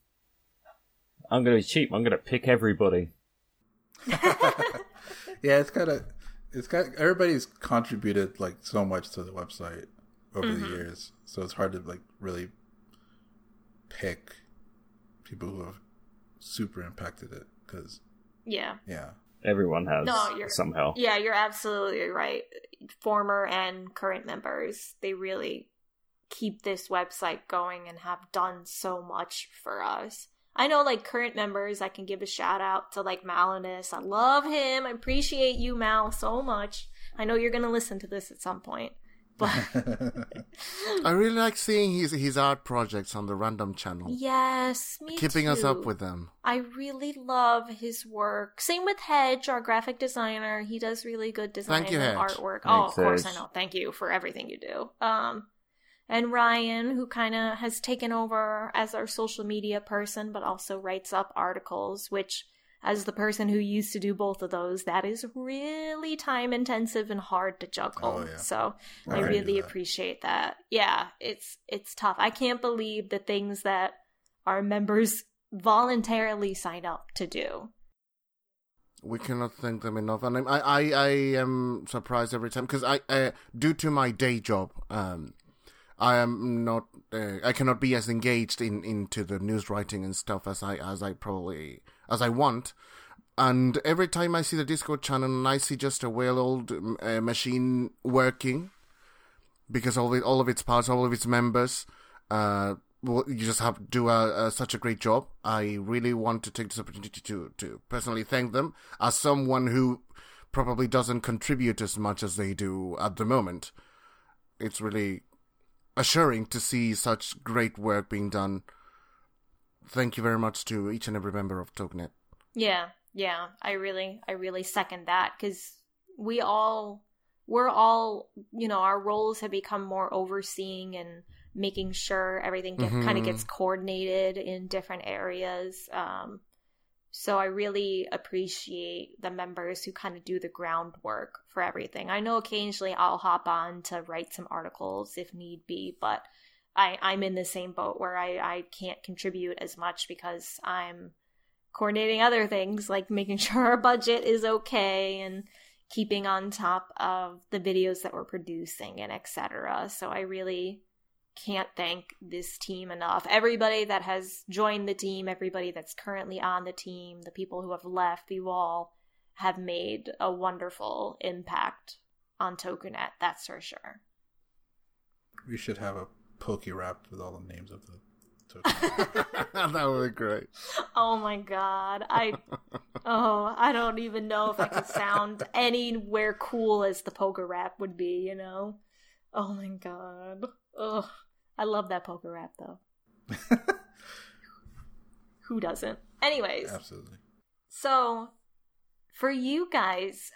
gonna be cheap. I'm gonna pick everybody. It's kind of everybody's contributed like so much to the website over the years, so it's hard to like really pick people who have super impacted it because everyone has somehow. Yeah, you're absolutely right. Former and current members, they really keep this website going and have done so much for us. I know, like, current members, I can give a shout out to, like, Malinus. I love him. I appreciate you, Mal, so much. I know you're going to listen to this at some point. But I really like seeing his art projects on the random channel. Yes, me too. Keeping us up with them. I really love his work. Same with Hedge, our graphic designer. He does really good design and artwork. Oh, of course, I know. Thank you for everything you do. And Ryan, who kind of has taken over as our social media person, but also writes up articles, which, as the person who used to do both of those, that is really time-intensive and hard to juggle. Oh, yeah. So I really appreciate that. Yeah, it's tough. I can't believe the things that our members voluntarily sign up to do. We cannot thank them enough. And I am surprised every time, because due to my day job... I am not. I cannot be as engaged into the news writing and stuff as I want. And every time I see the Discord channel, and I see just a well-old machine working, because all of its parts, all of its members, you just have to do such a great job. I really want to take this opportunity to personally thank them as someone who probably doesn't contribute as much as they do at the moment. It's really assuring to see such great work being done. Thank you very much to each and every member of Tokunet. Yeah, I really second that, because we're all, you know, our roles have become more overseeing and making sure everything kind of gets coordinated in different areas. So I really appreciate the members who kind of do the groundwork for everything. I know occasionally I'll hop on to write some articles if need be, but I'm in the same boat where I can't contribute as much because I'm coordinating other things, like making sure our budget is okay and keeping on top of the videos that we're producing and etc. So I really can't thank this team enough. Everybody that has joined the team, everybody that's currently on the team, the people who have left, you all have made a wonderful impact on Tokunet, that's for sure. We should have a Poke Wrapped with all the names of the Tokunet. That would be great. Oh my god. I don't even know if I could sound anywhere cool as the Poke Wrap would be, you know? Oh my god. Ugh. I love that Poker Rap, though. Who doesn't? Anyways. Absolutely. So, for you guys,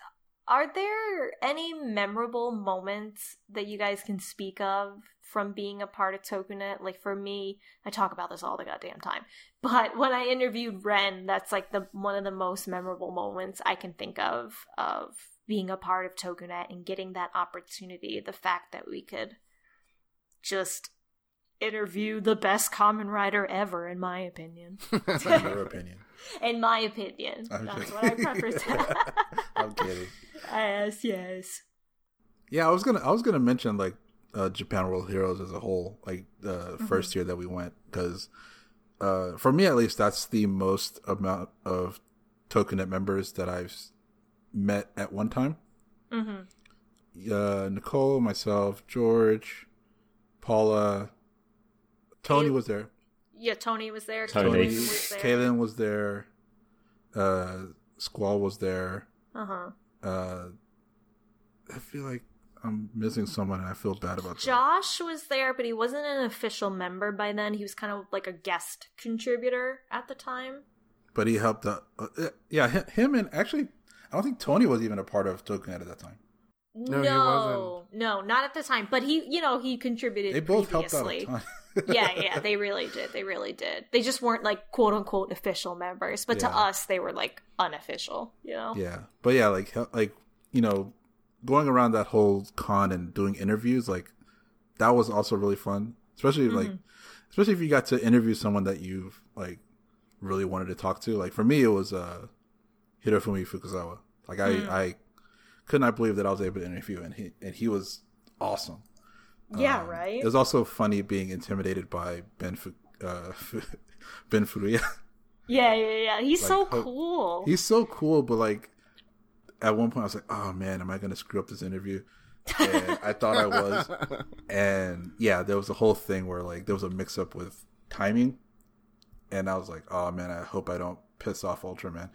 are there any memorable moments that you guys can speak of from being a part of Tokunet? Like, for me, I talk about this all the goddamn time, but when I interviewed Ren, that's like one of the most memorable moments I can think of being a part of Tokunet and getting that opportunity. The fact that we could just interview the best Kamen Rider ever, in my opinion. In my opinion. That's what I preface. I'm kidding. Yes. Yeah, I was gonna mention like Japan World Heroes as a whole, like the first year that we went, because for me at least, that's the most amount of Tokunet members that I've met at one time. Nicole, myself, George, Paula, Tony was there. Yeah, Tony was there. Tony was there. Kaylin was there. Squall was there. I feel like I'm missing someone, and I feel bad about that. Josh was there, but he wasn't an official member by then. He was kind of like a guest contributor at the time. But he helped out. Him and actually, I don't think Tony was even a part of Tokunet at that time. No, he wasn't. No, not at the time. But he contributed. They both previously helped out a ton. yeah, they really did. They just weren't like quote unquote official members, but to us, they were like unofficial. You know. Yeah, but yeah, like you know, going around that whole con and doing interviews, like that was also really fun. Especially especially if you got to interview someone that you've like really wanted to talk to. Like for me, it was Hirofumi Fukuzawa. Like I could not believe that I was able to interview, and he was awesome. Yeah, right. It was also funny being intimidated by Ben Furuya. Yeah. He's like, so cool. He's so cool, but like at one point I was like, "Oh man, am I going to screw up this interview?" And I thought I was, and yeah, there was a whole thing where like there was a mix-up with timing, and I was like, "Oh man, I hope I don't piss off Ultraman."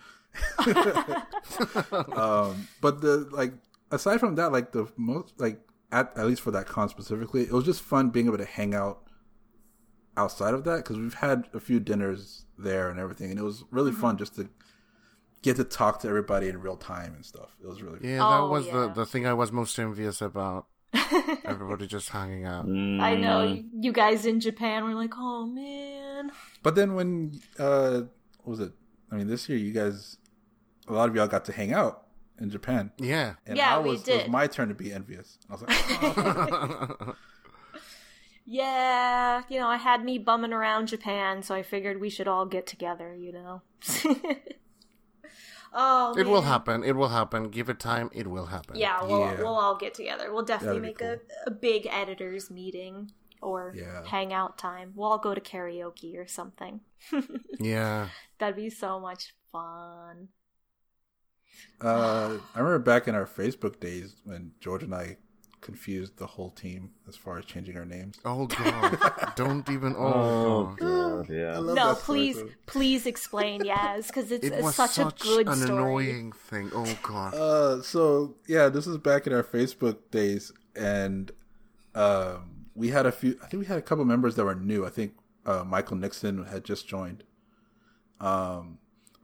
But the like aside from that, like the most like at least for that con specifically, it was just fun being able to hang out outside of that, because we've had a few dinners there and everything, and it was really fun just to get to talk to everybody in real time and stuff. It was really fun. That was the thing I was most envious about. Everybody just hanging out. I know you guys in Japan were like, oh man, but then when this year you guys, a lot of y'all got to hang out in Japan. Yeah. And it was my turn to be envious. I was like, oh. Yeah, you know, I had me bumming around Japan, so I figured we should all get together, you know. Oh, man. It will happen. It will happen. Give it time. It will happen. Yeah, we'll all get together. We'll definitely make a big editors meeting. or hangout time. We'll all go to karaoke or something. Yeah. That'd be so much fun. I remember back in our Facebook days when George and I confused the whole team as far as changing our names. Oh, God. Don't even. Oh God. Yeah. No, please explain, Yaz, because it was such a good story. Annoying thing. Oh, God. So, yeah, this is back in our Facebook days, and we had a couple members that were new. I think Michael Nixon had just joined. But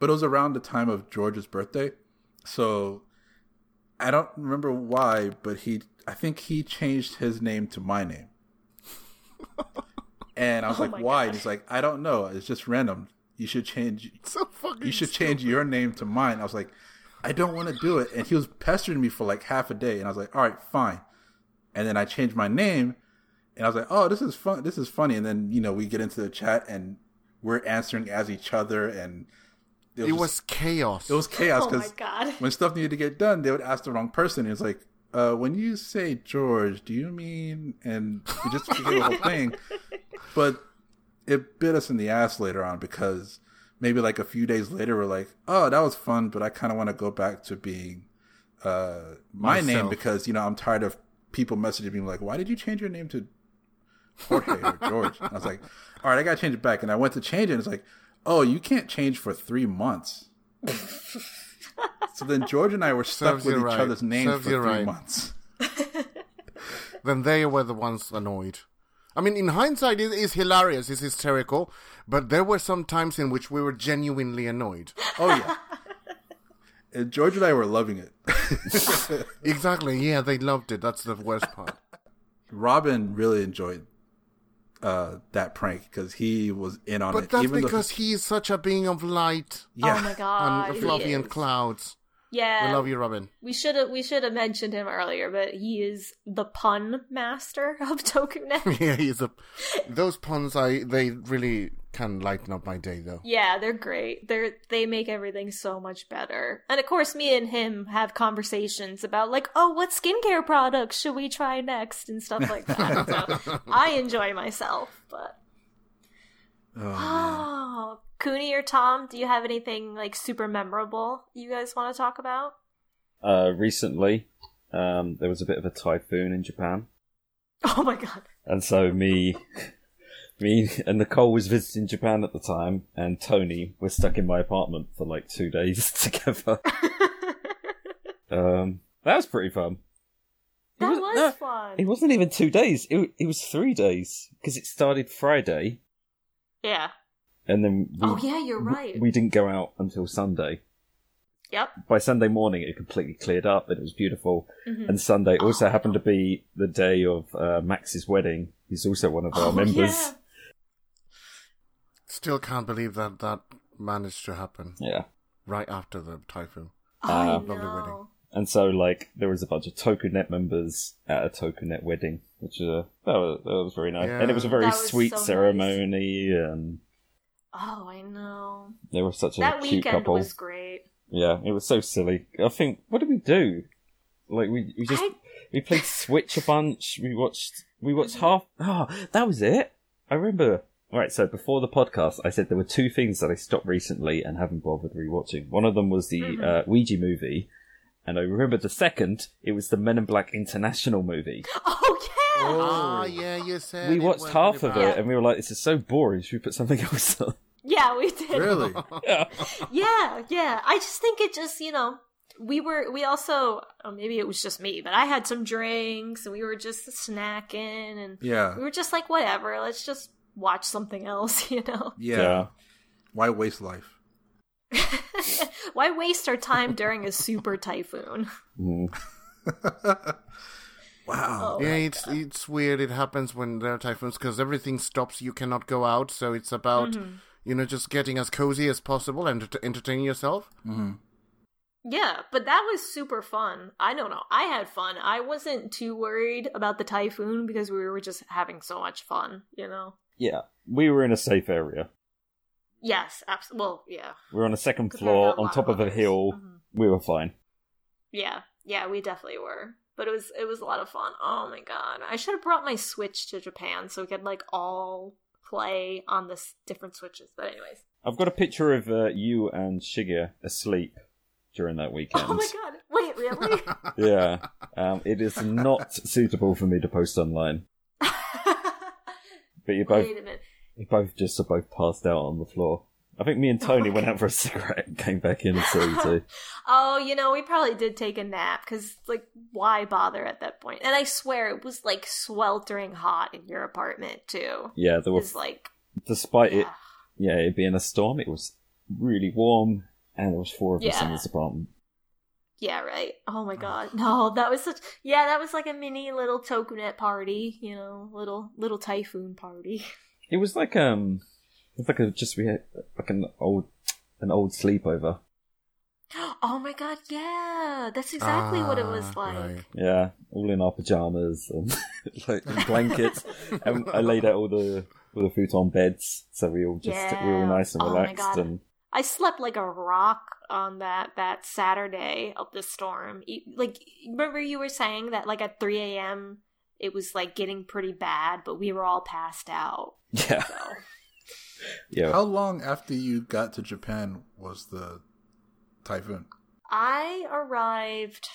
it was around the time of George's birthday. So I don't remember why, but I think he changed his name to my name. And I was like, why? And he's like, I don't know. It's just random. You should change your name to mine. I was like, I don't want to do it. And he was pestering me for like half a day. And I was like, all right, fine. And then I changed my name. And I was like, oh, this is fun. This is funny. And then, we get into the chat and we're answering as each other. And it was chaos. It was chaos because when stuff needed to get done, they would ask the wrong person. It was like, when you say George, do you mean? And we just forget the whole thing. But it bit us in the ass later on because maybe like a few days later, we're like, oh, that was fun, but I kind of want to go back to being my name because, I'm tired of people messaging me like, why did you change your name to Jorge or George? And I was like, all right, I got to change it back. And I went to change it. And it's like, oh, you can't change for 3 months. So then George and I were stuck with each other's names for 3 months. Then they were the ones annoyed. I mean, in hindsight, it is hilarious. It's hysterical. But there were some times in which we were genuinely annoyed. Oh, yeah. And George and I were loving it. Exactly. Yeah, they loved it. That's the worst part. Robin really enjoyed that prank because he was in on it. But that's because he is such a being of light. Yeah. Oh my God, and fluffy and clouds. Yeah, we love you, Robin. We should have mentioned him earlier, but he is the pun master of Tokunet. Yeah, he's a. Those puns, they really can lighten up my day, though. Yeah, they're great. They make everything so much better. And of course, me and him have conversations about like, oh, what skincare products should we try next and stuff like that. So I enjoy myself, but. Oh, Cooney or Tom, do you have anything like super memorable you guys want to talk about? Recently, there was a bit of a typhoon in Japan. Oh my God! And so me and Nicole was visiting Japan at the time, and Tony was stuck in my apartment for like 2 days together. That was pretty fun. That was fun. It wasn't even 2 days. It was 3 days because it started Friday. Yeah. And then you're right. We didn't go out until Sunday. Yep. By Sunday morning, it completely cleared up and it was beautiful. Mm-hmm. And Sunday also happened to be the day of Max's wedding. He's also one of our members. Yeah. Still can't believe that managed to happen. Yeah. Right after the typhoon. Lovely wedding. And so, like, there was a bunch of Tokunet members at a Tokunet wedding, which that was very nice. Yeah. And it was a very sweet ceremony. Nice. And I know. They were such a cute couple. That weekend was great. Yeah, it was so silly. I think, what did we do? Like, we played Switch a bunch. We watched half. Oh, that was it. I remember. All right, so before the podcast, I said there were two things that I stopped recently and haven't bothered rewatching. One of them was the Ouija movie. And I remember the second, it was the Men in Black International movie. Oh, yeah! You said we watched half of it, and we were like, this is so boring, should we put something else on? Yeah, we did. Really? Yeah. I just think it just, we also, maybe it was just me, but I had some drinks, and we were just snacking, and we were just like, whatever, let's just watch something else, Yeah. Why waste life? Why waste our time during a super typhoon? Wow. It's weird. It happens when there are typhoons because everything stops. You cannot go out. So it's about, just getting as cozy as possible and entertaining yourself. Mm-hmm. Yeah, but that was super fun. I don't know. I had fun. I wasn't too worried about the typhoon because we were just having so much fun, Yeah, we were in a safe area. Yes, absolutely. Well, yeah. We were on a second floor, on top of a hill. Mm-hmm. We were fine. Yeah, we definitely were. But it was a lot of fun. Oh my god. I should have brought my Switch to Japan so we could like all play on the different Switches. But anyways. I've got a picture of you and Shigeru asleep during that weekend. Oh my god. Wait, really? Yeah. It is not suitable for me to post online. But you both passed out on the floor. I think me and Tony went out for a cigarette and came back in and saw you two. Oh, you know, we probably did take a nap, because, like, why bother at that point? And I swear, it was, like, sweltering hot in your apartment, too. Yeah, there was, like... Despite it being a storm, it was really warm, and there was four of us in this apartment. Yeah, right. Oh, my God. No, that was such... Yeah, that was, like, a mini little Tokunet party, you know, little typhoon party. It was like, It's like an old sleepover. Oh my god, yeah, that's exactly what it was like. Right. Yeah, all in our pajamas and like blankets, and I laid out all the futon beds, so we all just we were nice and relaxed. Oh my god. And I slept like a rock on that Saturday of the storm. Like, remember you were saying that like at 3 a.m. it was like getting pretty bad, but we were all passed out. Yeah. So. Yeah. How long after you got to Japan was the typhoon? I arrived...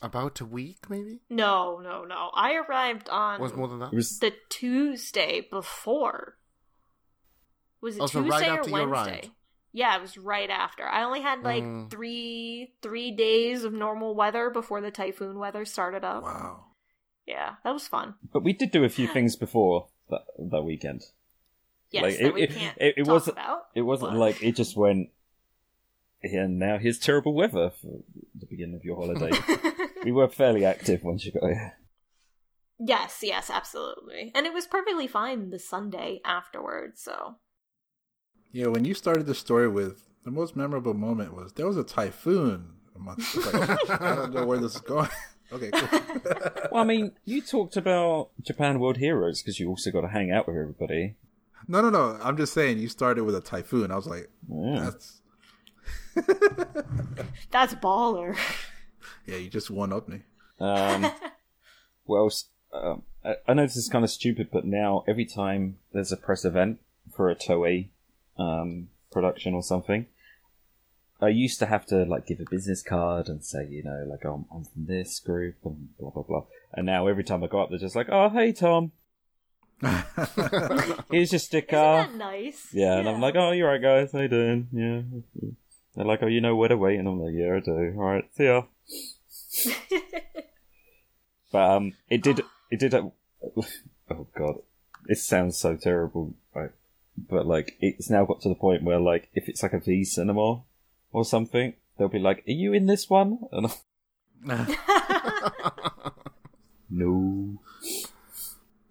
About a week, maybe? No. I arrived on... Was more than that? The Tuesday before. Was it Tuesday right after or Wednesday? Yeah, it was right after. I only had like three days of normal weather before the typhoon weather started up. Wow. Yeah, that was fun. But we did do a few things before that weekend. Yes, like, that we can't talk wasn't, about. It wasn't like it just went, and now here's terrible weather for the beginning of your holiday. We were fairly active once you got here. Yes, absolutely. And it was perfectly fine the Sunday afterwards, so. Yeah, when you started the story with, the most memorable moment was, there was a typhoon a month ago. I don't know where this is going. Okay, cool. Well, I mean, you talked about Japan World Heroes, because you also got to hang out with everybody. No. I'm just saying, you started with a typhoon. I was like, that's... That's baller. Yeah, you just one-upped me. Well, I know this is kind of stupid, but now every time there's a press event for a Toei production or something, I used to have to like give a business card and say, you know, like, oh, I'm from this group and blah, blah, blah. And now every time I go up, they're just like, oh, hey, Tom. Here's your sticker. Isn't that nice? Yeah, and I'm like, oh, you're right, guys. How you doing? Yeah. They're like, oh, you know where to wait, and I'm like, yeah, I do. All right, see ya. But it did. Oh god, it sounds so terrible, right? But like, it's now got to the point where like, if it's like a V cinema or something, they'll be like, are you in this one? And no.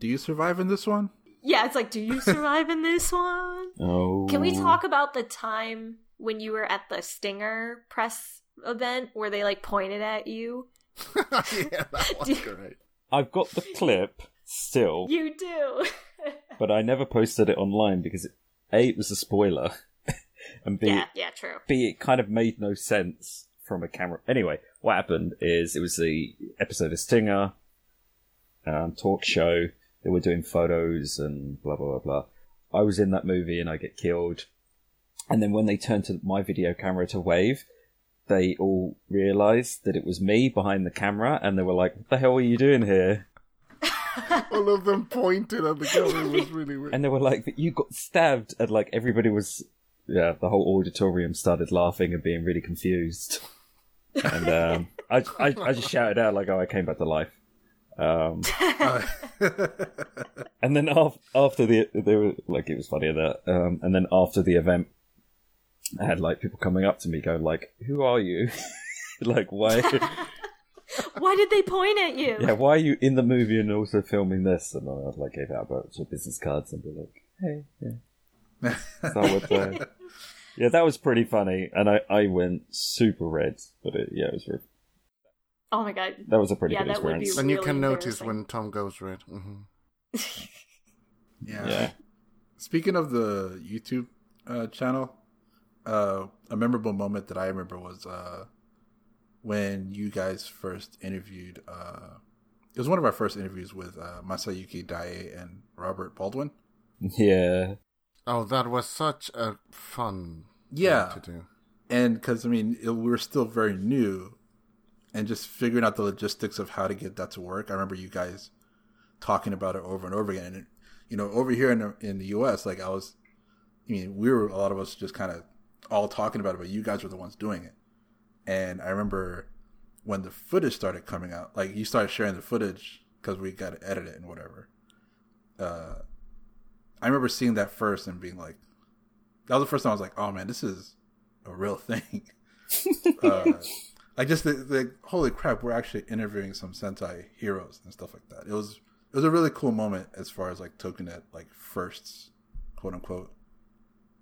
Do you survive in this one? Yeah, it's like, do you survive in this one? Oh. Can we talk about the time when you were at the Stinger press event where they, like, pointed at you? Yeah, that was great. I've got the clip still. You do. But I never posted it online because, it was a spoiler. And B, true. B, it kind of made no sense from a camera. Anyway, what happened is it was the episode of Stinger talk show. They were doing photos and blah, blah, blah, blah. I was in that movie and I get killed. And then when they turned to my video camera to wave, they all realised that it was me behind the camera and they were like, what the hell are you doing here? All of them pointed at the camera. It was really weird. And they were like, you got stabbed. And like everybody was, the whole auditorium started laughing and being really confused. And I just shouted out like, oh, I came back to life. And then after they were like, it was funny that and then after the event I had like people coming up to me going like, who are you? Like, why why did they point at you? Yeah, why are you in the movie and also filming this? And I like gave out a bunch of business cards and be like, hey, yeah. So yeah, that was pretty funny, and I went super red, but it was really... Oh my god. That was a pretty good experience. And really you can notice when Tom goes red. Mm-hmm. Yeah. Speaking of the YouTube channel, a memorable moment that I remember was when you guys first interviewed, it was one of our first interviews with Masayuki Dai and Robert Baldwin. Yeah. Oh, that was such a fun thing to do. And because, I mean, we were still very new and just figuring out the logistics of how to get that to work. I remember you guys talking about it over and over again. And, it, you know, over here in the U.S., like a lot of us just kind of all talking about it, but you guys were the ones doing it. And I remember when the footage started coming out, like you started sharing the footage because we got to edit it and whatever. I remember seeing that first and being like, that was the first time I was like, oh man, this is a real thing. Like just the holy crap, we're actually interviewing some Sentai heroes and stuff like that. It was a really cool moment as far as like Tokunet, like firsts, quote unquote.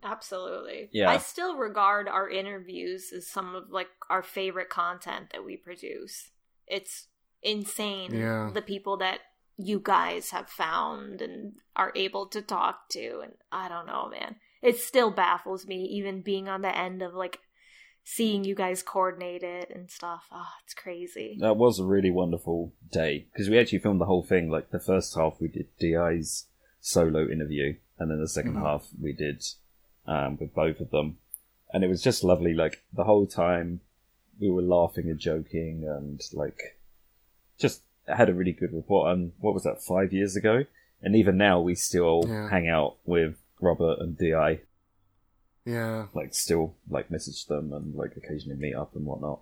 Absolutely. Yeah. I still regard our interviews as some of like our favorite content that we produce. It's insane. Yeah. The people that you guys have found and are able to talk to, and I don't know, man. It still baffles me, even being on the end of like seeing you guys coordinate it and stuff. Oh, it's crazy. That was a really wonderful day because we actually filmed the whole thing. Like the first half we did DI's solo interview, and then the second half we did with both of them, and it was just lovely. Like the whole time we were laughing and joking and like just had a really good rapport. What was that, 5 years ago? And even now we still hang out with Robert and DI. Yeah. Like still like message them and like occasionally meet up and whatnot.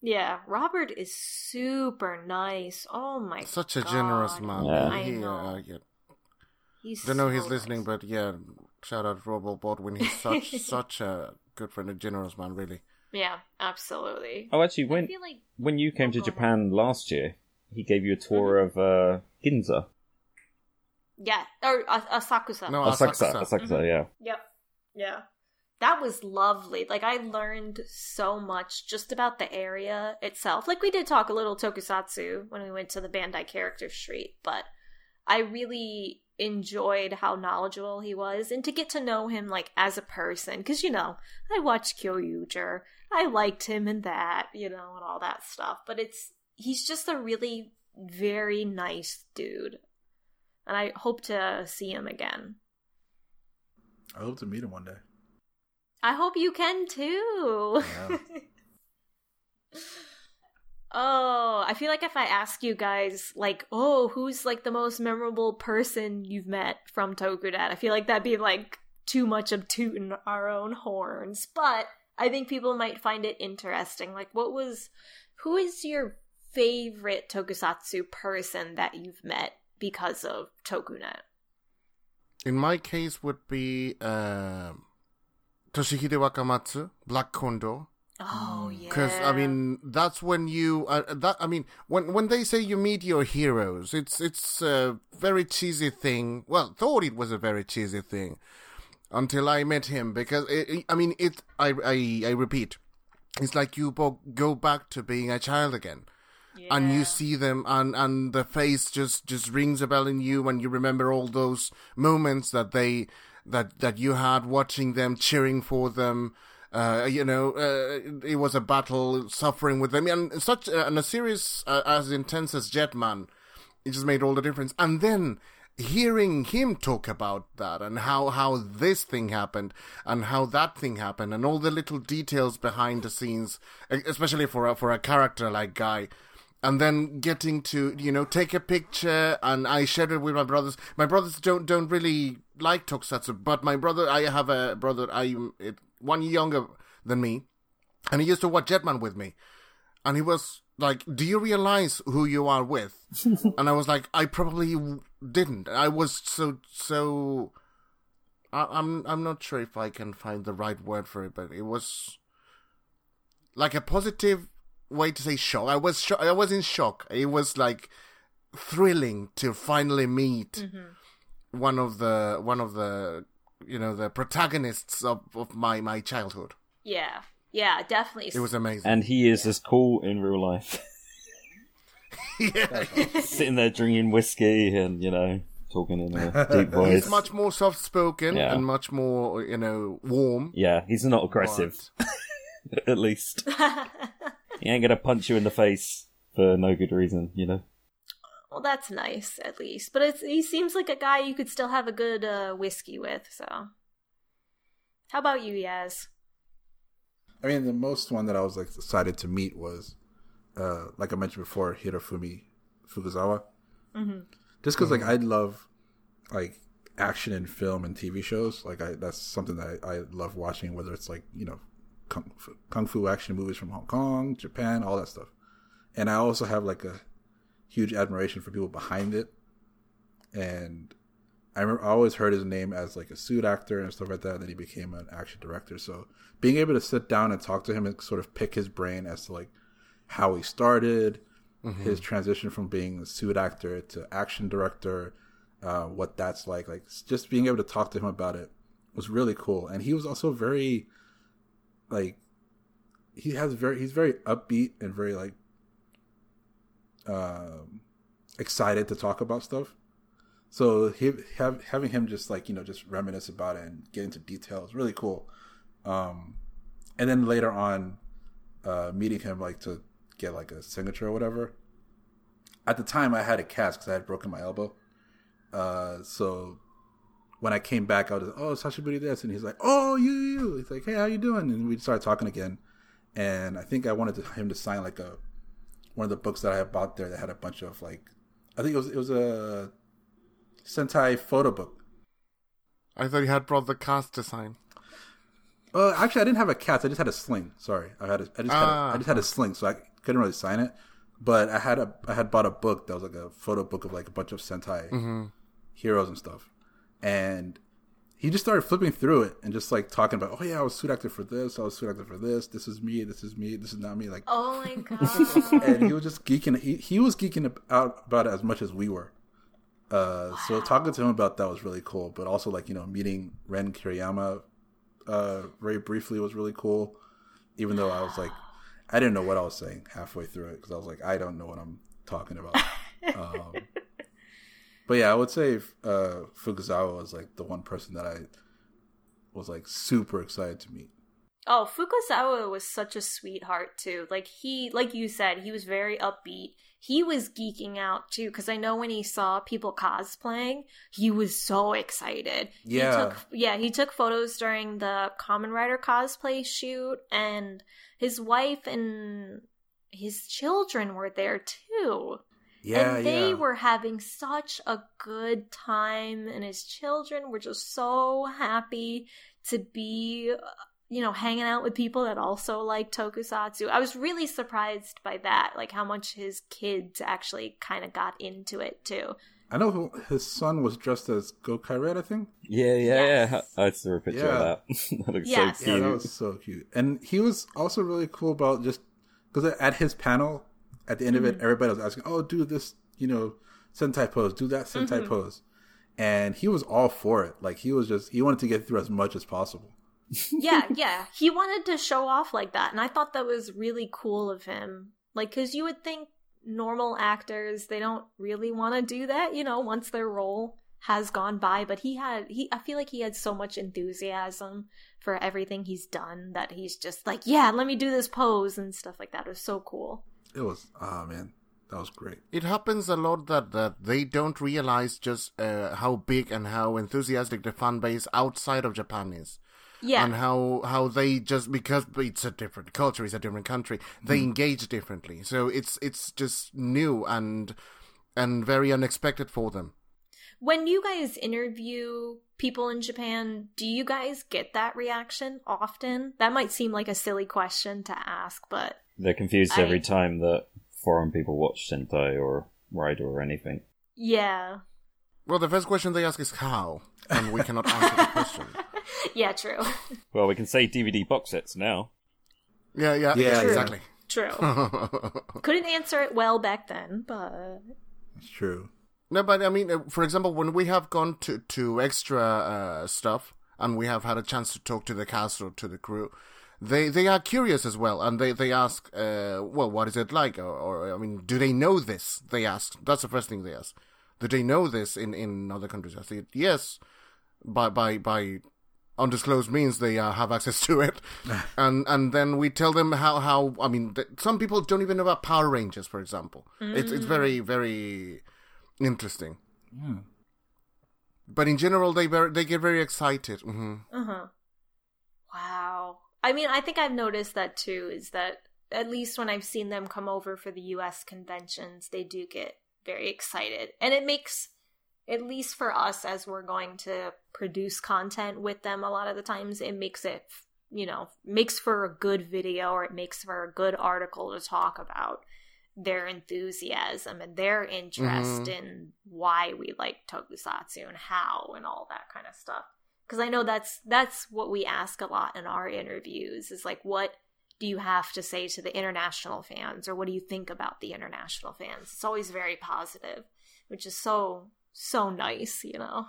Yeah, Robert is super nice. Oh my such God. Such a generous man. Yeah. I know. Yeah. He's don't know so he's listening, nice. But yeah, shout out Robert Baldwin. He's such such a good friend, a generous man, really. Yeah, absolutely. Oh, actually, when you came to Japan last year, he gave you a tour of Ginza. Yeah, or Asakusa. No, Asakusa, mm-hmm. Yeah. Yep, yeah. That was lovely. Like, I learned so much just about the area itself. Like, we did talk a little tokusatsu when we went to the Bandai Character Street, but I really enjoyed how knowledgeable he was and to get to know him, like, as a person. Because, you know, I watched Kyoyuger. I liked him and that, you know, and all that stuff. But he's just a really very nice dude. And I hope to see him again. I hope to meet him one day. I hope you can too. Yeah. Oh, I feel like if I ask you guys, like, oh, who's like the most memorable person you've met from Tokunet? I feel like that'd be like too much of tooting our own horns. But I think people might find it interesting. Like, who is your favorite tokusatsu person that you've met because of Tokunet? In my case would be Toshihide Wakamatsu, Black Condor. Oh yeah. Cuz I mean that's when you when they say you meet your heroes, it's a very cheesy thing. Well, thought it was a very cheesy thing until I met him because I repeat, it's like you go back to being a child again. Yeah. And you see them and the face just rings a bell in you and you remember all those moments that you had watching them, cheering for them, it was a battle, suffering with them. And a series as intense as Jetman, it just made all the difference. And then hearing him talk about that and how this thing happened and how that thing happened and all the little details behind the scenes, especially for a character like Guy. And then getting to, you know, take a picture, and I shared it with my brothers. My brothers don't really like tokusatsu, but my brother, I have a brother, I'm one year younger than me, and he used to watch Jetman with me. And he was like, do you realize who you are with? And I was like, I probably didn't. I was so, I'm not sure if I can find the right word for it, but it was like a positive way to say shock. I was in shock. It was like thrilling to finally meet one of the you know, the protagonists of my childhood. Yeah. Yeah, definitely. It was amazing. And he is as cool in real life. Yeah. Sitting there drinking whiskey and, you know, talking in a deep voice. He's much more soft-spoken and much more, you know, warm. Yeah, he's not aggressive. At least. He ain't gonna punch you in the face for no good reason, you know? Well, that's nice, at least. But he seems like a guy you could still have a good whiskey with, so. How about you, Yaz? I mean, the most one that I was, like, excited to meet was, like I mentioned before, Hirofumi Fukuzawa. Mm-hmm. Just because, like, I love, like, action in film and TV shows. Like, that's something that I love watching, whether it's, like, you know, kung fu action movies from Hong Kong, Japan, all that stuff. And I also have, like, a huge admiration for people behind it. And I remember I always heard his name as, like, a suit actor and stuff like that, and then he became an action director. So being able to sit down and talk to him and sort of pick his brain as to, like, how he started, mm-hmm. his transition from being a suit actor to action director, what that's like. Like, just being able to talk to him about it was really cool. And he was also very, like, he's very upbeat and very, like, excited to talk about stuff. So having him just, like, you know, just reminisce about it and get into details, really cool. And then later on, meeting him, like, to get, like, a signature or whatever. At the time, I had a cast because I had broken my elbow. So when I came back, I was like, oh, Sashiburi this. And he's like, oh, you. He's like, hey, how you doing? And we started talking again. And I think I wanted him to sign, like, one of the books that I had bought there that had a bunch of, like, I think it was a Sentai photo book. I thought you had brought the cast to sign. Actually, I didn't have a cast. I just had a sling. Sorry, I just had a sling, so I couldn't really sign it. But I had bought a book that was like a photo book of like a bunch of Sentai mm-hmm. heroes and stuff. And he just started flipping through it and just like talking about, oh yeah, I was suit actor for this. I was suit actor for this. This is me. This is me. This is not me. Like, oh my god! And he was just geeking. He was geeking out about it as much as we were. Wow. So talking to him about that was really cool. But also, like, you know, meeting Ren Kiriyama very briefly was really cool, even though I was like, I didn't know what I was saying halfway through it because I was like, I don't know what I'm talking about. But yeah, I would say Fukuzawa was like the one person that I was like super excited to meet. Oh, Fukuzawa was such a sweetheart too. Like like you said, he was very upbeat. He was geeking out too, because I know when he saw people cosplaying, he was so excited. Yeah. He took photos during the Kamen Rider cosplay shoot, and his wife and his children were there too. Yeah, and they were having such a good time, and his children were just so happy to be, you know, hanging out with people that also like tokusatsu. I was really surprised by that, like how much his kids actually kind of got into it too. I know his son was dressed as Gokaiger, I think. Yeah. I saw a picture of that. That looks so cute. Yeah, that was so cute. And he was also really cool about just, because at his panel, at the end mm-hmm. of it, everybody was asking, oh, do this, you know, Sentai pose, do that Sentai mm-hmm. pose. And he was all for it. Like he wanted to get through as much as possible. yeah. He wanted to show off like that, and I thought that was really cool of him. Like, because you would think normal actors, they don't really want to do that, you know, once their role has gone by. But I feel like he had so much enthusiasm for everything he's done that he's just like, yeah, let me do this pose and stuff like that. It was so cool. It was, man, that was great. It happens a lot that they don't realize just how big and how enthusiastic the fan base outside of Japan is. Yeah. And how they just, because it's a different culture, it's a different country, they engage differently. So it's just new and very unexpected for them. When you guys interview people in Japan, do you guys get that reaction often? That might seem like a silly question to ask, but they're confused every time that foreign people watch Sentai or Rider or anything. Yeah. Well, the first question they ask is how, and we cannot answer the question. Yeah, true. Well, we can say DVD box sets now. Yeah, exactly. True. Couldn't answer it well back then, but... It's true. No, but I mean, for example, when we have gone to extra stuff, and we have had a chance to talk to the cast or to the crew, they are curious as well, and they ask, well, what is it like? Or, I mean, do they know this? They ask. That's the first thing they ask. Do they know this in other countries? I said, yes, by undisclosed means they have access to it. And then we tell them how I mean, some people don't even know about Power Rangers, for example. It's very, very interesting. Yeah. But in general, they get very excited. Mm-hmm. Uh-huh. Wow. I mean, I think I've noticed that too, is that at least when I've seen them come over for the U.S. conventions, they do get very excited. And it makes, at least for us, as we're going to produce content with them a lot of the times, it makes it, you know, makes for a good video, or it makes for a good article to talk about their enthusiasm and their interest in why we like tokusatsu and how and all that kind of stuff. Because I know that's what we ask a lot in our interviews, is like, what do you have to say to the international fans, or what do you think about the international fans? It's always very positive, which is so nice, you know.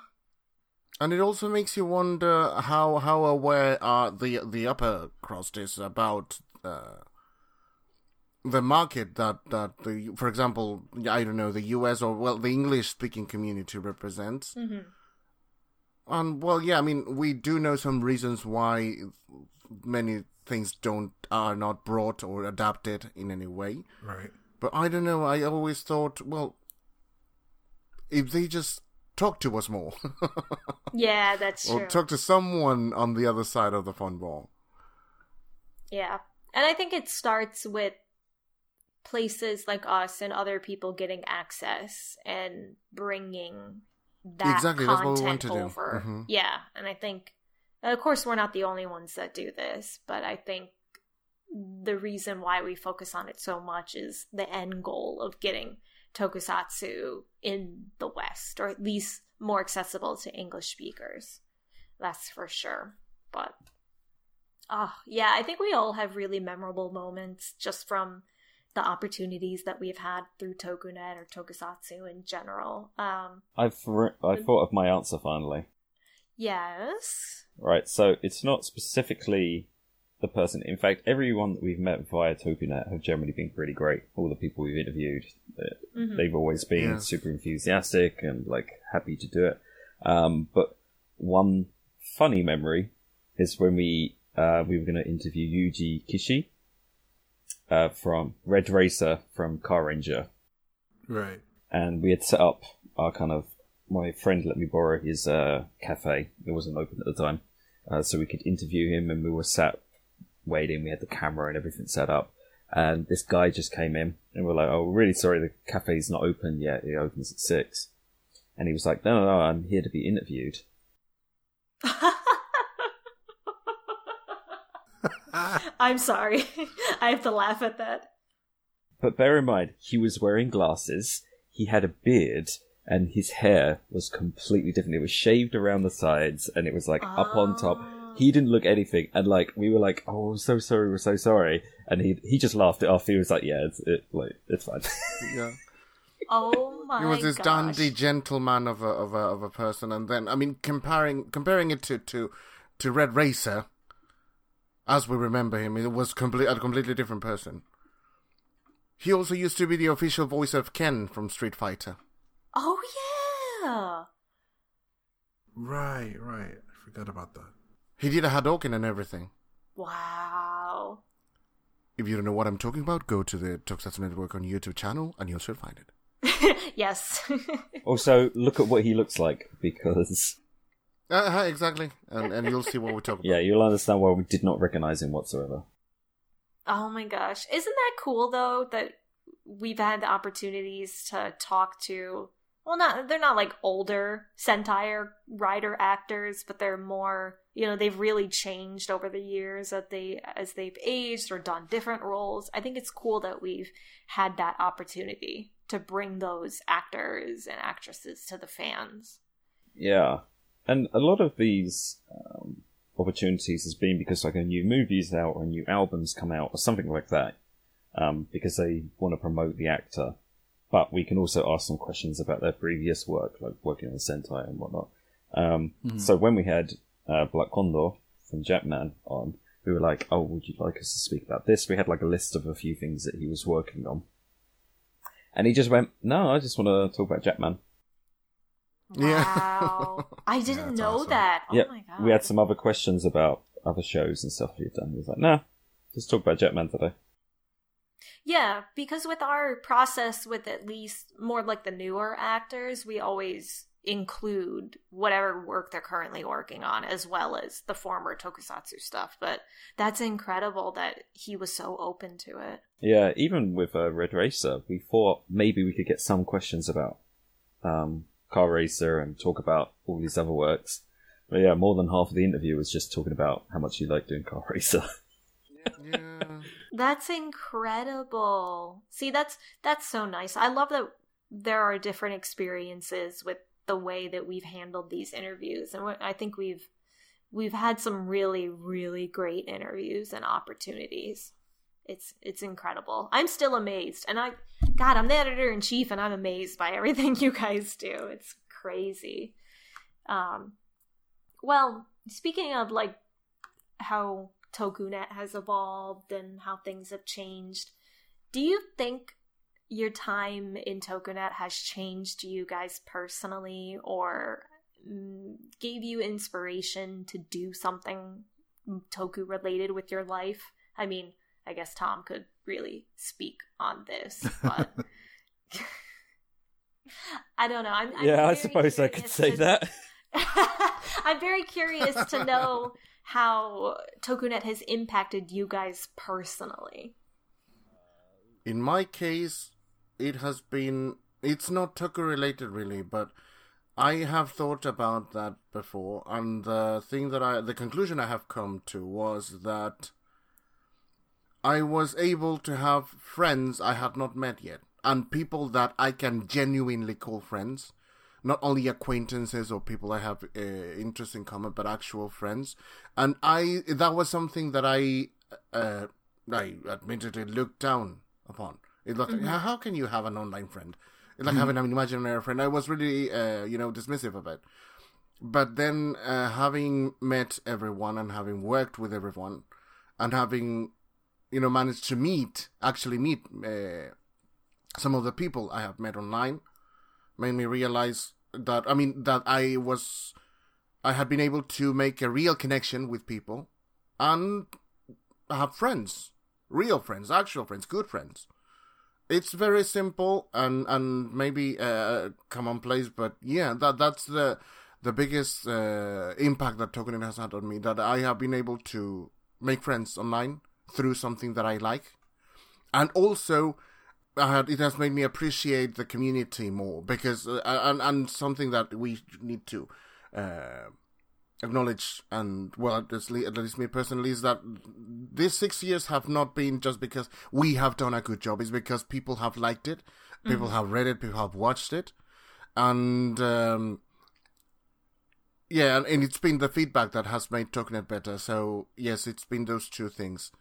And it also makes you wonder how aware the upper crust is about the market that the, for example, I don't know, the US or, well, the English-speaking community represents. Mm-hmm. And, well, yeah, I mean, we do know some reasons why many things are not brought or adapted in any way. Right. But I don't know, I always thought, well, if they just talk to us more. Yeah, that's true. Or talk to someone on the other side of the phone ball. Yeah. And I think it starts with places like us and other people getting access and bringing that content over. Mm-hmm. Yeah, and I think, and of course, we're not the only ones that do this, but I think the reason why we focus on it so much is the end goal of getting tokusatsu in the West, or at least more accessible to English speakers. That's for sure. But, oh, yeah, I think we all have really memorable moments just from the opportunities that we've had through Tokunet or tokusatsu in general. I thought of my answer finally. Yes. Right, so it's not specifically the person. In fact, everyone that we've met via Tokunet have generally been pretty great. All the people we've interviewed, they've always been super enthusiastic and like happy to do it. But one funny memory is when we were going to interview Yuji Kishi. From Red Racer from Car Ranger. Right. And we had set up our kind of... My friend let me borrow his cafe. It wasn't open at the time. So we could interview him, and we were sat waiting. We had the camera and everything set up. And this guy just came in and we're like, oh, really sorry, the cafe's not open yet. It opens at 6. And he was like, no, I'm here to be interviewed. I'm sorry. I have to laugh at that. But bear in mind, he was wearing glasses, he had a beard, and his hair was completely different. It was shaved around the sides, and it was, like, up on top. He didn't look anything, and, like, we were like, oh, we're so sorry. And he just laughed it off. He was like, yeah, it's fine. Yeah. Oh, my gosh. He was this dandy gentleman of a person, and then, I mean, comparing it to Red Racer... As we remember him, it was a completely different person. He also used to be the official voice of Ken from Street Fighter. Oh, yeah! Right. I forgot about that. He did a Hadouken and everything. Wow. If you don't know what I'm talking about, go to the Tokusatsu Network on YouTube channel and you'll sure find it. Yes. Also, look at what he looks like, because... Exactly, and you'll see what we talk about. Yeah, you'll understand why we did not recognize him whatsoever. Oh my gosh. Isn't that cool, though, that we've had the opportunities to talk to, well, they're not like older Sentai rider actors, but they're more, you know, they've really changed over the years as they've aged or done different roles. I think it's cool that we've had that opportunity to bring those actors and actresses to the fans. Yeah. And a lot of these opportunities has been because like a new movie's out or a new album's come out or something like that, because they want to promote the actor. But we can also ask them questions about their previous work, like working on Sentai and whatnot. So when we had Black Condor from Jetman on, we were like, oh, would you like us to speak about this? We had like a list of a few things that he was working on. And he just went, no, I just want to talk about Jetman. Wow. Yeah. I didn't know awesome. That. Oh yep. my god. We had some other questions about other shows and stuff we've done. He was like, nah, just talk about Jetman today. Yeah, because with our process with at least more like the newer actors, we always include whatever work they're currently working on as well as the former tokusatsu stuff. But that's incredible that he was so open to it. Yeah, even with Red Racer, we thought maybe we could get some questions about Car Racer and talk about all these other works. But yeah, more than half of the interview was just talking about how much you like doing Car Racer. Yeah. That's incredible. See, that's so nice. I love that there are different experiences with the way that we've handled these interviews, and I think we've had some really, really great interviews and opportunities. It's incredible. I'm still amazed, and I'm the editor-in-chief, and I'm amazed by everything you guys do. It's crazy. Well, speaking of like how Tokunet has evolved and how things have changed, do you think your time in Tokunet has changed you guys personally or gave you inspiration to do something toku related with your life? I mean, I guess Tom could really speak on this, but I don't know. I suppose I could say that. I'm very curious to know how Tokunet has impacted you guys personally. In my case, it has been... It's not Toku related really, but I have thought about that before, and the conclusion I have come to was that I was able to have friends I had not met yet, and people that I can genuinely call friends. Not only acquaintances or people I have interests in common, but actual friends. And that was something that I admittedly looked down upon. It's like, mm-hmm. How can you have an online friend? It's like having an imaginary friend. I was really, dismissive of it. But then having met everyone and having worked with everyone and having, managed to meet some of the people I have met online, made me realize that, I had been able to make a real connection with people and have friends, real friends, actual friends, good friends. It's very simple and maybe commonplace, but yeah, that's the biggest impact that Tokunet has had on me, that I have been able to make friends online through something that I like. And also... it has made me appreciate the community more, because and something that we need to acknowledge, and well, at least me personally, is that these 6 years have not been just because we have done a good job. It's because people have liked it, people mm-hmm. have read it, people have watched it, and and it's been the feedback that has made Tokunet better. So yes, it's been those two things.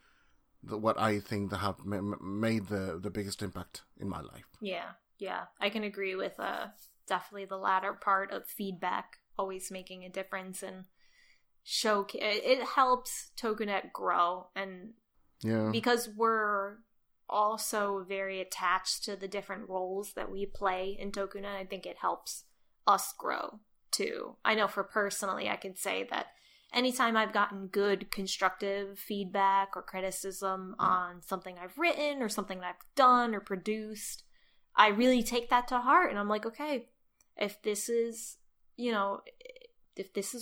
What I think that have made the biggest impact in my life. Yeah, I can agree with definitely the latter part of feedback always making a difference and it helps Tokunet grow, and because we're also very attached to the different roles that we play in Tokunet, I think it helps us grow too. I know for personally, I can say that anytime I've gotten good constructive feedback or criticism on something I've written or something that I've done or produced, I really take that to heart. And I'm like, okay, if this is